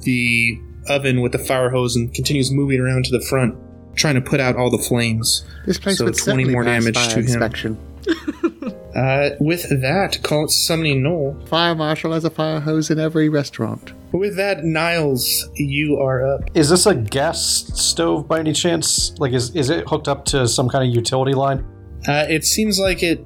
the oven with the fire hose and continues moving around to the front, trying to put out all the flames. This place so would 20 more damage to inspection. Him. With that, call it summoning Noel. Fire marshal has a fire hose in every restaurant. With that, Niles, you are up. Is this a gas stove by any chance? Is it hooked up to some kind of utility line? It seems like it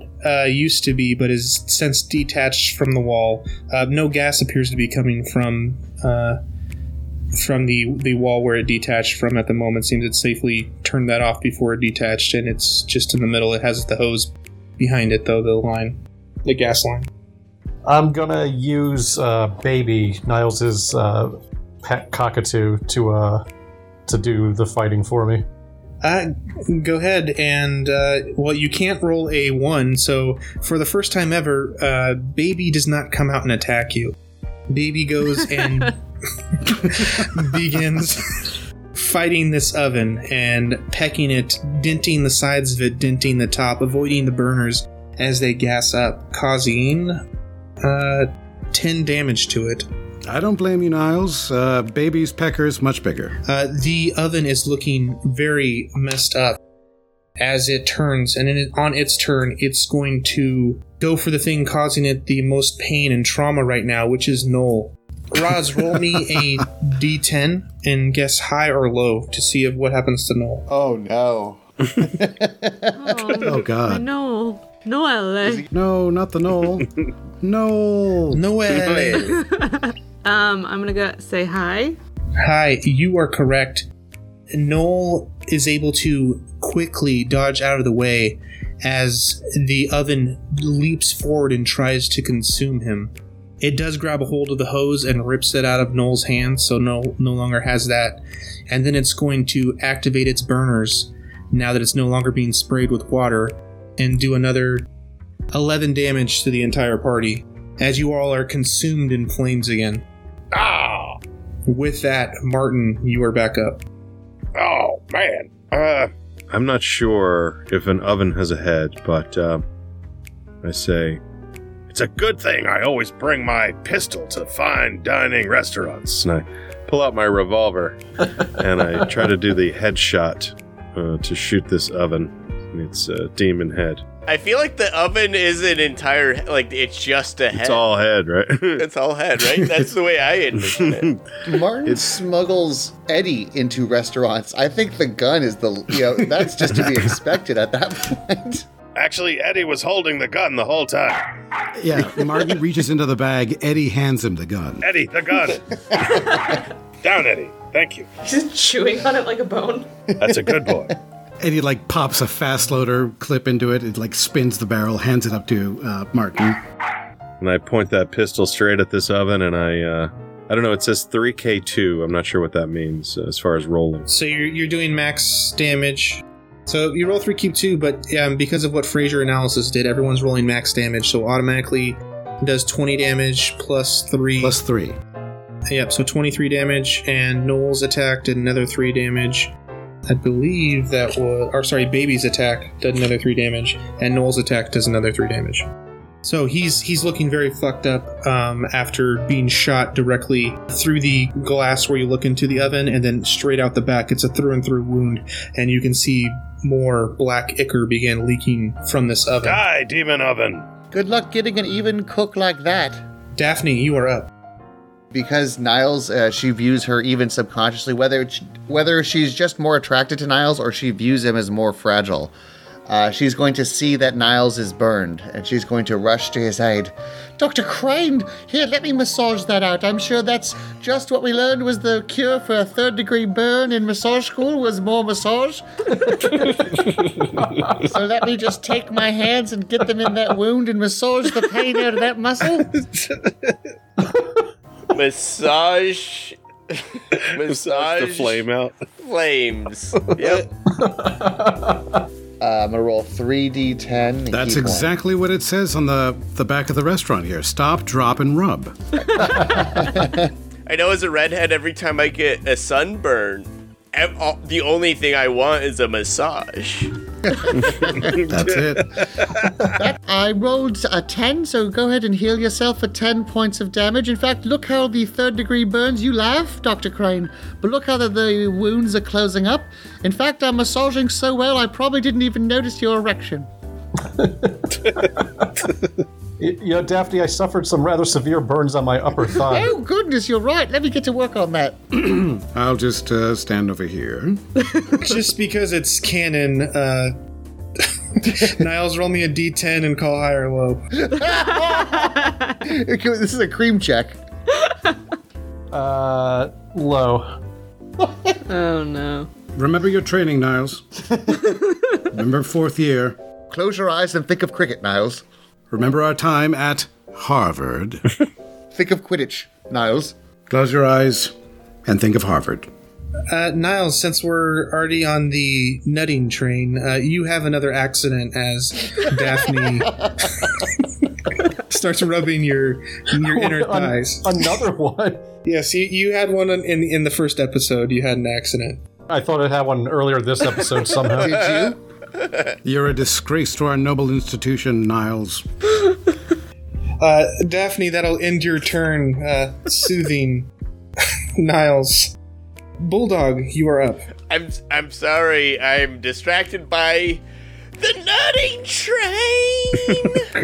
used to be, but is since detached from the wall. No gas appears to be coming from the wall where it detached from at the moment. Seems it safely turned that off before it detached, and it's just in the middle. It has the hose behind it, though, the gas line. I'm going to use Baby, Niles' pet cockatoo, to do the fighting for me. Go ahead and, you can't roll a 1, so for the first time ever, Baby does not come out and attack you. Baby goes and begins fighting this oven and pecking it, denting the sides of it, denting the top, avoiding the burners as they gas up, causing 10 damage to it. I don't blame you, Niles. Baby's pecker is much bigger. The oven is looking very messed up as it turns, and on its turn, it's going to go for the thing causing it the most pain and trauma right now, which is Noel. Raz, roll me a D10 and guess high or low to see what happens to Noel. Oh, no. Oh, God. No. Noel. No, not the Noel. Noel. I'm going to go say hi. Hi, you are correct. Noel is able to quickly dodge out of the way as the oven leaps forward and tries to consume him. It does grab a hold of the hose and rips it out of Noel's hand, so Noel no longer has that. And then it's going to activate its burners now that it's no longer being sprayed with water, and do another 11 damage to the entire party as you all are consumed in flames again. Ah! With that, Martin, you are back up. Oh, man. I'm not sure if an oven has a head, but I say, it's a good thing I always bring my pistol to fine dining restaurants. And I pull out my revolver and I try to do the headshot to shoot this oven. It's a demon head. I feel like the oven is an entire, it's just a head. It's all head, right? It's all head, right? That's the way I envision it. Martin smuggles Eddie into restaurants. I think the gun is that's just to be expected at that point. Actually, Eddie was holding the gun the whole time. Yeah, Martin reaches into the bag. Eddie hands him the gun. Eddie, the gun. Down, Eddie. Thank you. He's just chewing on it like a bone. That's a good boy. And he pops a fast loader clip into it. It spins the barrel, hands it up to Martin. And I point that pistol straight at this oven, and I don't know. It says 3K2. I'm not sure what that means as far as rolling. So you're doing max damage. So you roll 3K2, but because of what Frasier analysis did, everyone's rolling max damage. So automatically does 20 damage plus 3. Plus 3. Yep. So 23 damage, and Noel's attack did another 3 damage. I believe that was... Or, sorry, Baby's attack did another 3 damage, and Noel's attack does another 3 damage. So he's looking very fucked up after being shot directly through the glass where you look into the oven, and then straight out the back. It's a through-and-through wound, and you can see more black ichor begin leaking from this oven. Die, demon oven! Good luck getting an even cook like that. Daphne, you are up. because Niles, she views her even subconsciously, whether she's just more attracted to Niles or she views him as more fragile. She's going to see that Niles is burned, and she's going to rush to his aid. Dr. Crane, here, let me massage that out. I'm sure that's just what we learned was the cure for a third-degree burn in massage school was more massage. So let me just take my hands and get them in that wound and massage the pain out of that muscle. Massage the flame out. Flames. Yep. I'm gonna roll 3d10. That's exactly what it says on the back of the restaurant here. Stop, drop, and rub. I know as a redhead, every time I get a sunburn, the only thing I want is a massage. That's it. I rolled a 10, so go ahead and heal yourself for 10 points of damage. In fact, look how the third degree burns. You laugh, Dr. Crane, but look how the wounds are closing up. In fact, I'm massaging so well, I probably didn't even notice your erection. Daphne, I suffered some rather severe burns on my upper thigh. Oh, goodness, you're right. Let me get to work on that. I'll just stand over here. Just because it's canon, Niles, roll me a D10 and call high or low. This is a cream check. Low. Oh, no. Remember your training, Niles. Remember fourth year. Close your eyes and think of cricket, Niles. Remember our time at Harvard. Think of Quidditch, Niles. Close your eyes and think of Harvard. Niles, since we're already on the nutting train, you have another accident as Daphne starts rubbing your inner thighs. Another one? Yes, you had one in the first episode. You had an accident. I thought I had one earlier this episode somehow. Did you? You're a disgrace to our noble institution, Niles. Daphne, that'll end your turn, soothing Niles. Bulldog, you are up. I'm sorry, I'm distracted by the nutting train.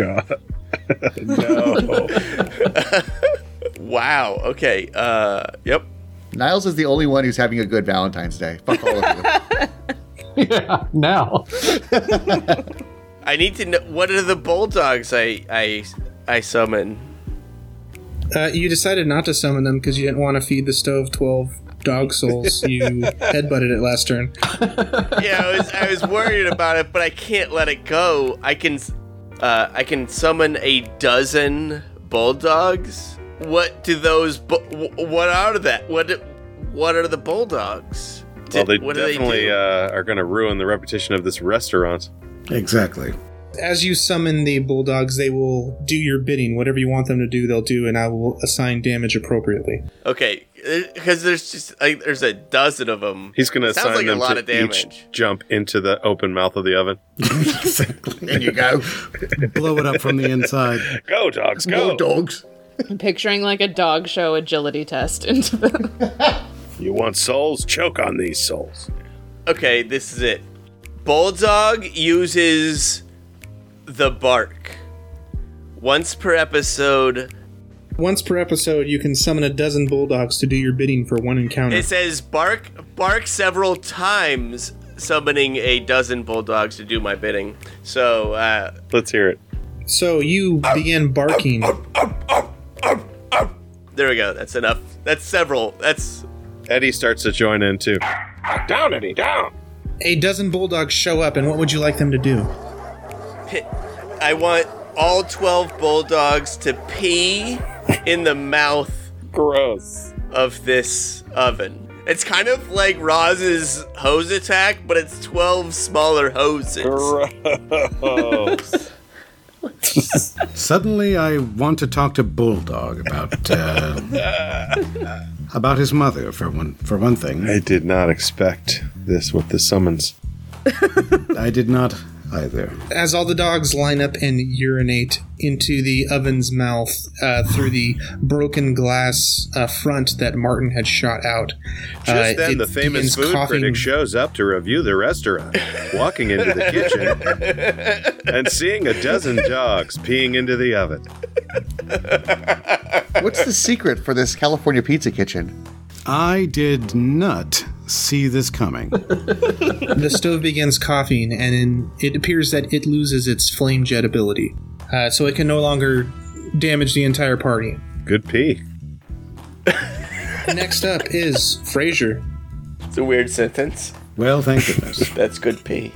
God. No. Wow. Okay. Yep. Niles is the only one who's having a good Valentine's Day. Fuck all of you. Yeah, now. I need to know, what are the bulldogs I summon? You decided not to summon them because you didn't want to feed the stove 12 dog souls. You headbutted it last turn. Yeah, I was worried about it, but I can't let it go. I can summon a dozen bulldogs. What do those? What are that? What are the bulldogs? Well, they definitely are going to ruin the reputation of this restaurant. Exactly. As you summon the bulldogs, they will do your bidding. Whatever you want them to do, they'll do, and I will assign damage appropriately. Okay, because there's a dozen of them. He's going to assign them a lot of damage. Each jump into the open mouth of the oven. Exactly. There you go. Blow it up from the inside. Go, dogs, go. More dogs. I'm picturing like a dog show agility test into the... You want souls? Choke on these souls. Okay, this is it. Bulldog uses the bark. Once per episode, you can summon a dozen bulldogs to do your bidding for one encounter. It says bark several times, summoning a dozen bulldogs to do my bidding. So, let's hear it. So you begin barking. There we go. That's enough. That's several. That's... Eddie starts to join in, too. Down, Eddie, down! A dozen bulldogs show up, and what would you like them to do? I want all 12 bulldogs to pee in the mouth gross of this oven. It's kind of like Roz's hose attack, but it's 12 smaller hoses. Gross. Suddenly, I want to talk to Bulldog about his mother for one thing. I did not expect this with the summons. I did not either. As all the dogs line up and urinate into the oven's mouth through the broken glass front that Martin had shot out. Just then, the famous food critic shows up to review the restaurant, walking into the kitchen and seeing a dozen dogs peeing into the oven. What's the secret for this California pizza kitchen? I did not see this coming. The stove begins coughing, and it appears that it loses its flame jet ability. So it can no longer damage the entire party. Good pee. Next up is Frasier. It's a weird sentence. Well, thank goodness. That's good pee.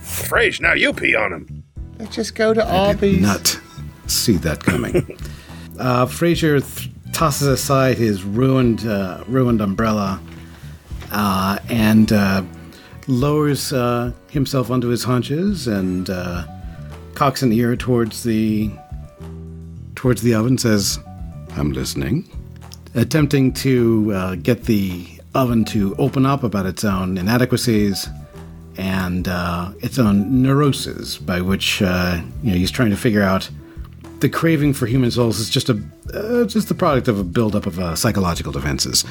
Frasier, now you pee on him. Let's just go to Arby's. I did not see that coming. Frasier tosses aside his ruined umbrella and lowers himself onto his haunches and cocks an ear towards the oven, says, "I'm listening," attempting to get the oven to open up about its own inadequacies and its own neuroses, by which he's trying to figure out the craving for human souls is just the product of a buildup of psychological defenses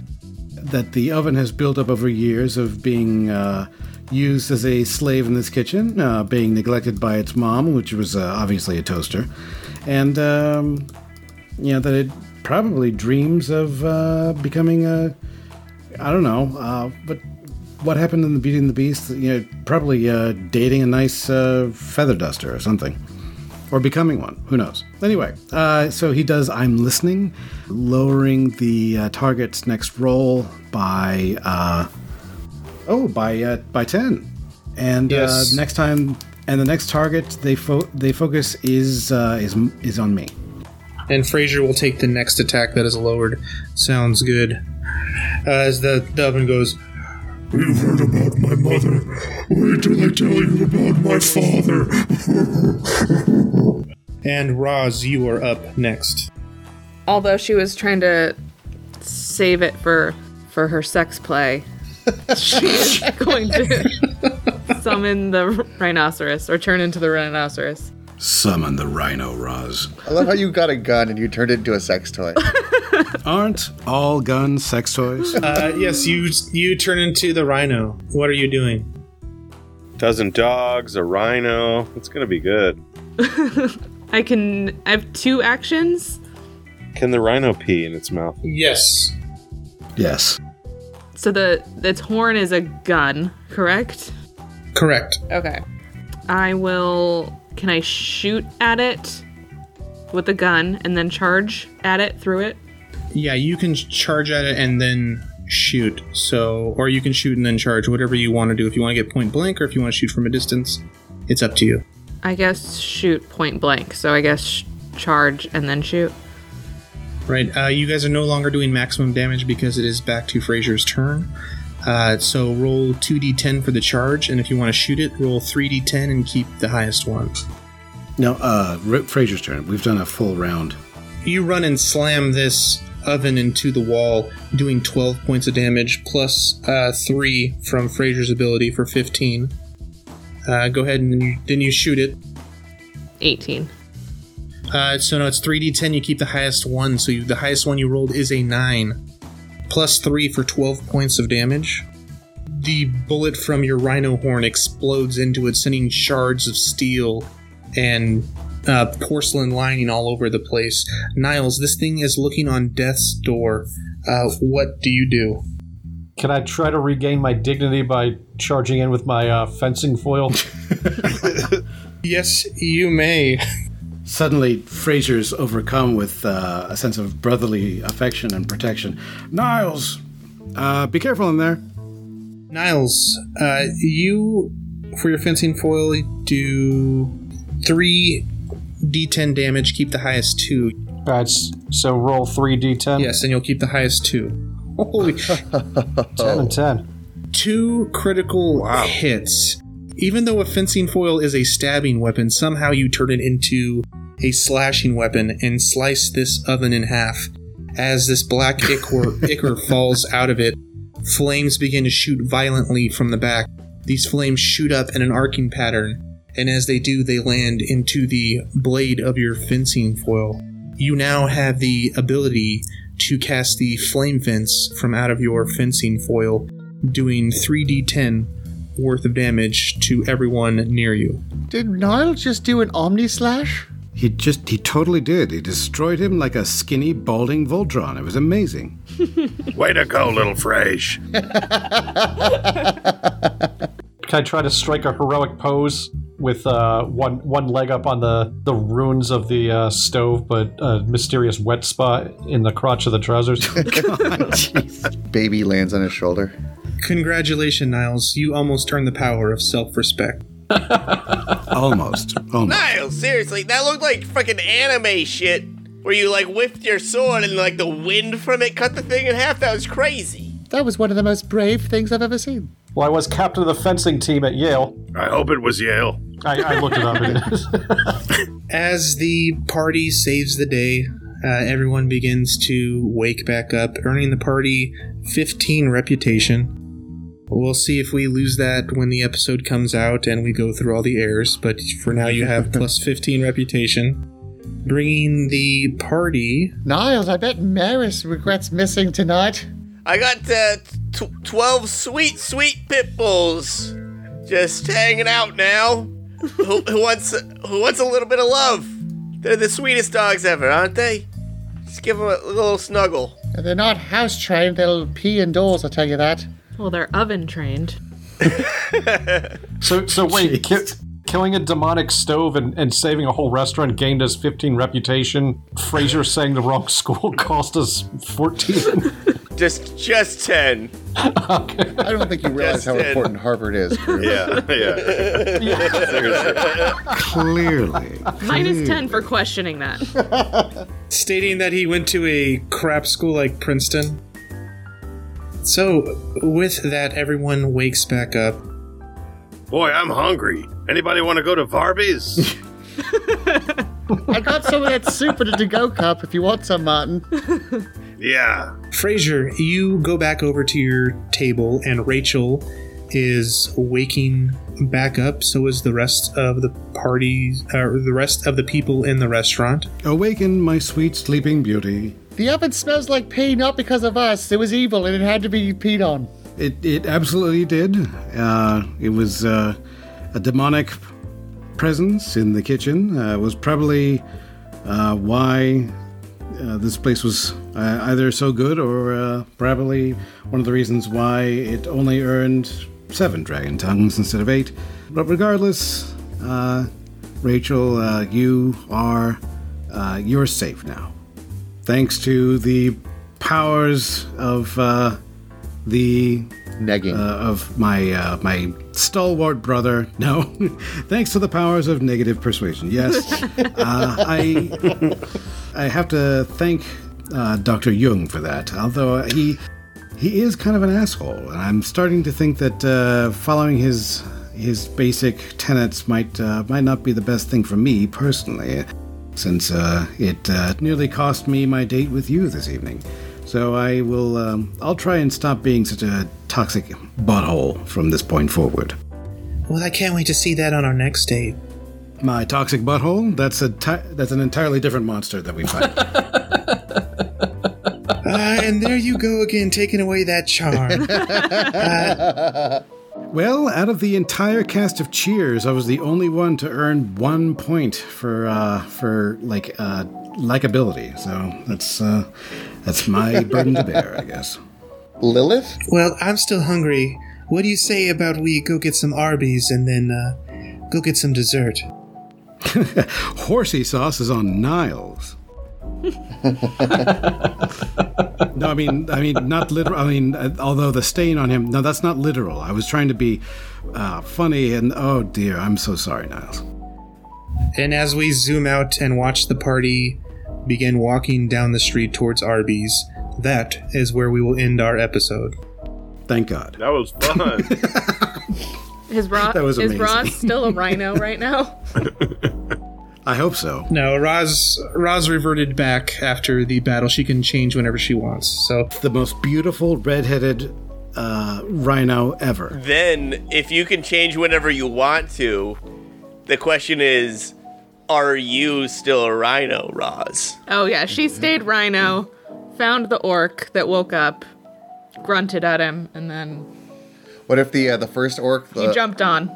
that the oven has built up over years of being used as a slave in this kitchen, being neglected by its mom, which was obviously a toaster, and that it probably dreams of becoming a, I don't know, but what happened in the Beauty and the Beast? Probably dating a nice feather duster or something. Or becoming one. Who knows? Anyway, so he does I'm Listening, lowering the target's next roll by 10. And yes. Next time, and the next target they focus is on me. And Frasier will take the next attack that is lowered. Sounds good. As the oven goes, "We've heard about my mother. Wait till I tell you about my father." And Raz, you are up next. Although she was trying to save it for her sex play, she's going to summon the rhinoceros, or turn into the rhinoceros. Summon the rhino, Raz. I love how you got a gun and you turned it into a sex toy. Aren't all guns sex toys? Yes, you turn into the rhino. What are you doing? Dozen dogs, a rhino. It's going to be good. I have two actions. Can the rhino pee in its mouth? Yes. Yes. So its horn is a gun, correct? Correct. Okay. Can I shoot at it with a gun and then charge at it through it? Yeah, you can charge at it and then shoot. So, or you can shoot and then charge, whatever you want to do. If you want to get point blank or if you want to shoot from a distance, it's up to you. I guess shoot point blank. So I guess charge and then shoot. Right. You guys are no longer doing maximum damage because it is back to Frasier's turn. So roll 2d10 for the charge, and if you want to shoot it, roll 3d10 and keep the highest one. No, Frasier's turn. We've done a full round. You run and slam this oven into the wall, doing 12 points of damage, plus 3 from Frasier's ability for 15. Go ahead and then you shoot it. 18. So no, it's 3d10. You keep the highest one, so the highest one you rolled is a 9. Plus 3 for 12 points of damage. The bullet from your rhino horn explodes into it, sending shards of steel and porcelain lining all over the place. Niles, this thing is looking on death's door. What do you do? Can I try to regain my dignity by charging in with my fencing foil? Yes, you may. Suddenly, Frasier's overcome with a sense of brotherly affection and protection. Niles, be careful in there. Niles, you, for your fencing foil, do 3d10 damage, keep the highest 2. Alright, so roll 3d10? Yes, and you'll keep the highest 2. Holy 10 and 10. 2 critical hits. Even though a fencing foil is a stabbing weapon, somehow you turn it into a slashing weapon and slice this oven in half. As this black ichor falls out of it, flames begin to shoot violently from the back. These flames shoot up in an arcing pattern and as they do, they land into the blade of your fencing foil. You now have the ability to cast the flame fence from out of your fencing foil, doing 3d10 worth of damage to everyone near you. Did Niall just do an Omni Slash? He totally did. He destroyed him like a skinny, balding Voltron. It was amazing. Way to go, little Frasier. Can I try to strike a heroic pose with one leg up on the ruins of the stove, but a mysterious wet spot in the crotch of the trousers? God, Baby lands on his shoulder. Congratulations, Niles. You almost earned the power of self-respect. Almost. Niles, seriously, that looked like fucking anime shit where you like whiffed your sword and like the wind from it cut the thing in half. That was crazy. That was one of the most brave things I've ever seen. Well, I was captain of the fencing team at Yale. I hope it was Yale. I looked it up. As the party saves the day, everyone begins to wake back up, earning the party 15 reputation. We'll see if we lose that when the episode comes out and we go through all the errors, but for now you have plus 15 reputation. Bringing the party... Niles, I bet Maris regrets missing tonight. I got 12 sweet, sweet pit bulls just hanging out now. who wants a little bit of love? They're the sweetest dogs ever, aren't they? Just give them a little snuggle. If they're not house-trained, they'll pee indoors, I'll tell you that. Well, they're oven-trained. so wait, killing a demonic stove and saving a whole restaurant gained us 15 reputation. Frasier saying the wrong school cost us 14. Just 10. Okay. I don't think you realize just how 10. Important Harvard is. Yeah. Seriously. Clearly. Minus 10 for questioning that. Stating that he went to a crap school like Princeton. So, with that, everyone wakes back up. Boy, I'm hungry. Anybody want to go to Arby's? I got some of that soup in a to-go cup if you want some, Martin. Yeah. Frasier, you go back over to your table, and Rachel is waking back up. So is the rest of the party, or the rest of the people in the restaurant. Awaken, my sweet sleeping beauty. The oven smells like pee, not because of us. It was evil, and it had to be peed on. It absolutely did. It was a demonic presence in the kitchen. It was probably why this place was either so good or probably one of the reasons why it only earned 7 dragon tongues instead of 8. But regardless, Rachel, you're safe now. Thanks to the powers of the negging of my stalwart brother. No, thanks to the powers of negative persuasion. Yes, I have to thank Dr. Jung for that. Although he is kind of an asshole, and I'm starting to think that following his basic tenets might not be the best thing for me personally. Since it nearly cost me my date with you this evening. So I will, I'll try and stop being such a toxic butthole from this point forward. Well, I can't wait to see that on our next date. My toxic butthole? That's an entirely different monster that we fight. And there you go again, taking away that charm. Well, out of the entire cast of Cheers, I was the only one to earn 1 point for likability. So that's my burden to bear, I guess. Lilith? Well, I'm still hungry. What do you say about we go get some Arby's and then go get some dessert? Horsey sauce is on Niles. No, I mean, not literal. I mean, although the stain on him, no, that's not literal. I was trying to be funny, and oh dear, I'm so sorry, Niles. And as we zoom out and watch the party begin walking down the street towards Arby's, that is where we will end our episode. Thank God. That was fun. Is Ross still a rhino right now? I hope so. No, Raz reverted back after the battle. She can change whenever she wants. So the most beautiful red-headed rhino ever. Then, if you can change whenever you want to, The question is, are you still a rhino, Raz? Oh, yeah. She stayed rhino, found the orc that woke up, grunted at him, and then... What if the first orc... He jumped on.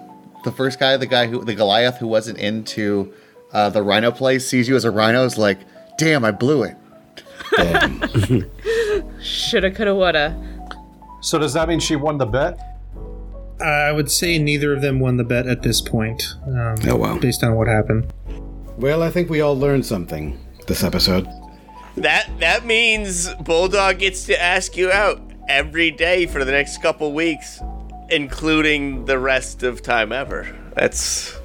The first guy, the Goliath who wasn't into the rhino play, sees you as a rhino, is like, damn, I blew it. Shoulda, coulda, woulda. So does that mean she won the bet? I would say neither of them won the bet at this point, based on what happened. Well, I think we all learned something this episode. That means Bulldog gets to ask you out every day for the next couple weeks, including the rest of time ever. That's...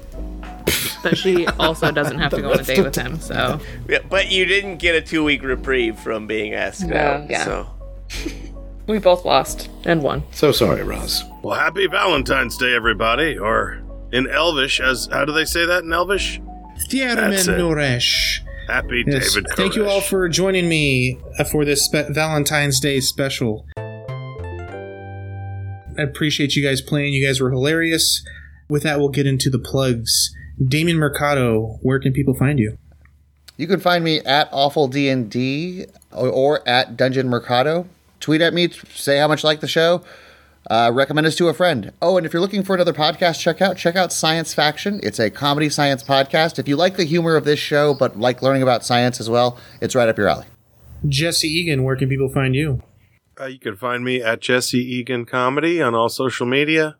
But she also doesn't have to go on a date with him, so... Yeah, but you didn't get a 2-week reprieve from being asked out, so... We both lost, and won. So sorry, Raz. Well, happy Valentine's Day, everybody. Or in Elvish, how do they say that in Elvish? Thiermin Noresh. Happy David Koresh. Thank you all for joining me for this Valentine's Day special. I appreciate you guys playing. You guys were hilarious. With that, we'll get into the plugs. Damien Mercado, where can people find you? You can find me at Awful D&D or at Dungeon Mercado. Tweet at me, say how much you like the show, recommend us to a friend. Oh, and if you're looking for another podcast, check out Science Faction. It's a comedy science podcast. If you like the humor of this show, but like learning about science as well, it's right up your alley. Jesse Egan, where can people find you? You can find me at Jesse Egan Comedy on all social media,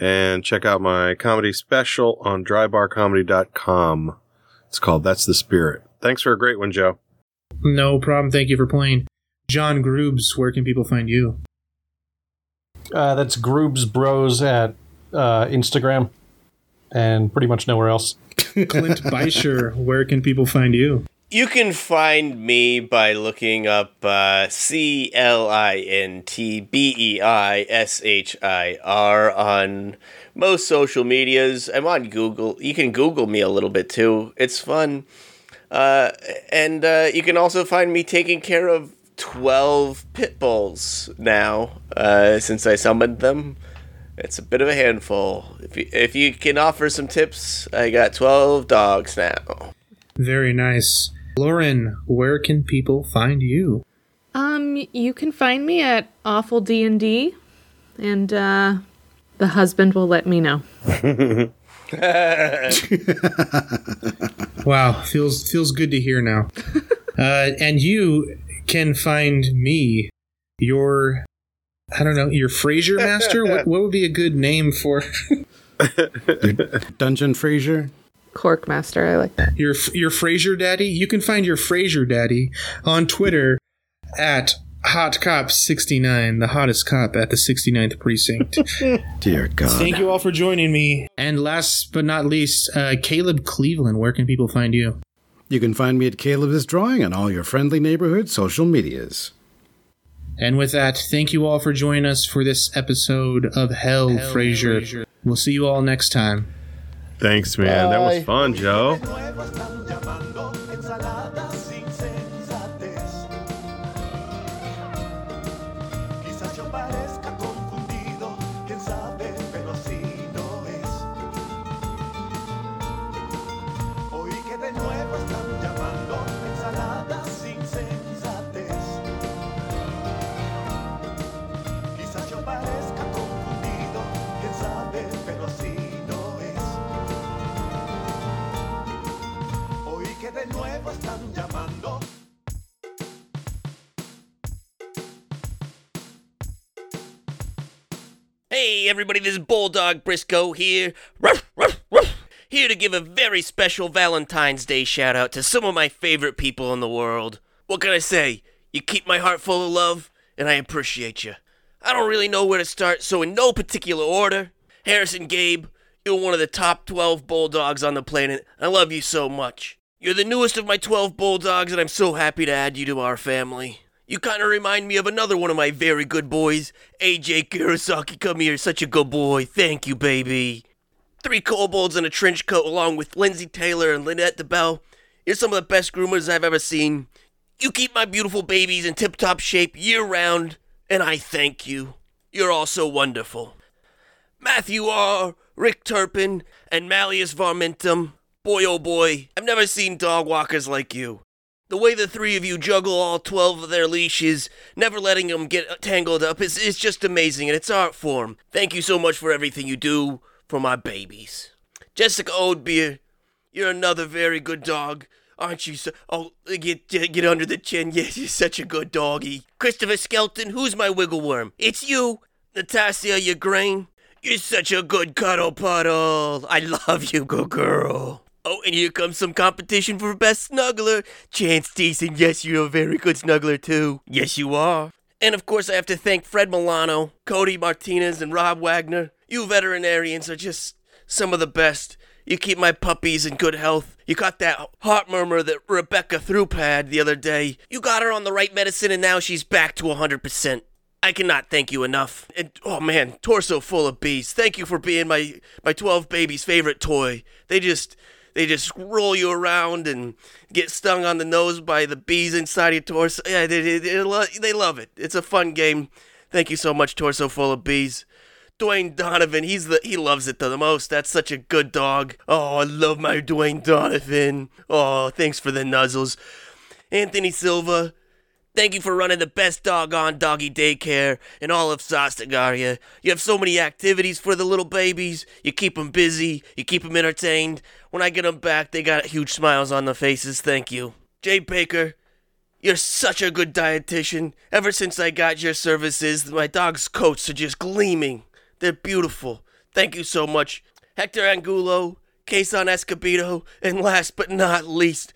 and check out my comedy special on drybarcomedy.com. It's called That's the Spirit. Thanks for a great one, Joe. No problem. Thank you for playing. John Grubbs, where can people find you? That's Grubbs Bros at Instagram and pretty much nowhere else. Clint Beischer, where can people find you? You can find me by looking up CLINT BEISHIR on most social medias. I'm on Google. You can Google me a little bit too. It's fun. And you can also find me taking care of 12 pit bulls now, since I summoned them. It's a bit of a handful. If you can offer some tips, I got 12 dogs now. Very nice. Lauren, where can people find you? You can find me at Awful D&D, and the husband will let me know. Wow, feels good to hear now. And you can find me, your Frasier master? What would be a good name for... Dungeon Frasier? Cork master, I like that. Your Frasier daddy? You can find your Frasier daddy on Twitter at HotCop69, the hottest cop at the 69th precinct. Dear God. Thank you all for joining me. And last but not least, Caleb Cleveland, where can people find you? You can find me at Caleb is Drawing on all your friendly neighborhood social medias. And with that, thank you all for joining us for this episode of Hell Frasier. We'll see you all next time. Thanks, man. Bye. That was fun, Joe. Hey everybody, this is Bulldog Briscoe here, ruff, ruff, ruff, here to give a very special Valentine's Day shout out to some of my favorite people in the world. What can I say? You keep my heart full of love, and I appreciate you. I don't really know where to start, so in no particular order, Harrison Gabe, you're one of the top 12 Bulldogs on the planet. I love you so much. You're the newest of my 12 Bulldogs, and I'm so happy to add you to our family. You kind of remind me of another one of my very good boys, AJ Kurosaki. Come here, such a good boy. Thank you, baby. 3 kobolds in a trench coat along with Lindsay Taylor and Lynette DeBell. You're some of the best groomers I've ever seen. You keep my beautiful babies in tip-top shape year-round, and I thank you. You're all so wonderful. Matthew R., Rick Turpin, and Malleus Varmintum. Boy, oh boy, I've never seen dog walkers like you. The way the three of you juggle all 12 of their leashes, never letting them get tangled up, is just amazing, and it's art form. Thank you so much for everything you do for my babies. Jessica Oldbeer, you're another very good dog. Aren't you so... Oh, get under the chin. Yes, you're such a good doggy. Christopher Skelton, who's my wiggle worm? It's you, Natasha Ugrain. You're such a good cuddle puddle. I love you, good girl. Oh, and here comes some competition for best snuggler. Chance Deason, yes, you're a very good snuggler, too. Yes, you are. And, of course, I have to thank Fred Milano, Cody Martinez, and Rob Wagner. You veterinarians are just some of the best. You keep my puppies in good health. You caught that heart murmur that Rebecca Throop had the other day. You got her on the right medicine, and now she's back to 100%. I cannot thank you enough. And, oh, man, torso full of bees. Thank you for being my 12 babies' favorite toy. They just roll you around and get stung on the nose by the bees inside your torso. Yeah, they love it. It's a fun game. Thank you so much, Torso Full of Bees. Dwayne Donovan, he loves it the most. That's such a good dog. Oh, I love my Dwayne Donovan. Oh, thanks for the nuzzles. Anthony Silva, thank you for running the best doggone doggy daycare in all of Sostagaria. You have so many activities for the little babies. You keep them busy. You keep them entertained. When I get them back, they got huge smiles on their faces. Thank you. Jay Baker, you're such a good dietitian. Ever since I got your services, my dog's coats are just gleaming. They're beautiful. Thank you so much. Hector Angulo, Quezon Escobedo, and last but not least,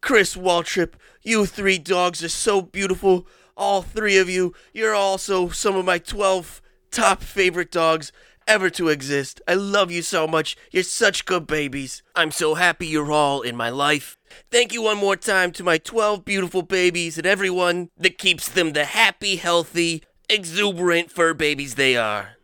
Chris Waltrip. You three dogs are so beautiful. All three of you. You're also some of my 12 top favorite dogs ever to exist. I love you so much. You're such good babies. I'm so happy you're all in my life. Thank you one more time to my 12 beautiful babies and everyone that keeps them the happy, healthy, exuberant fur babies they are.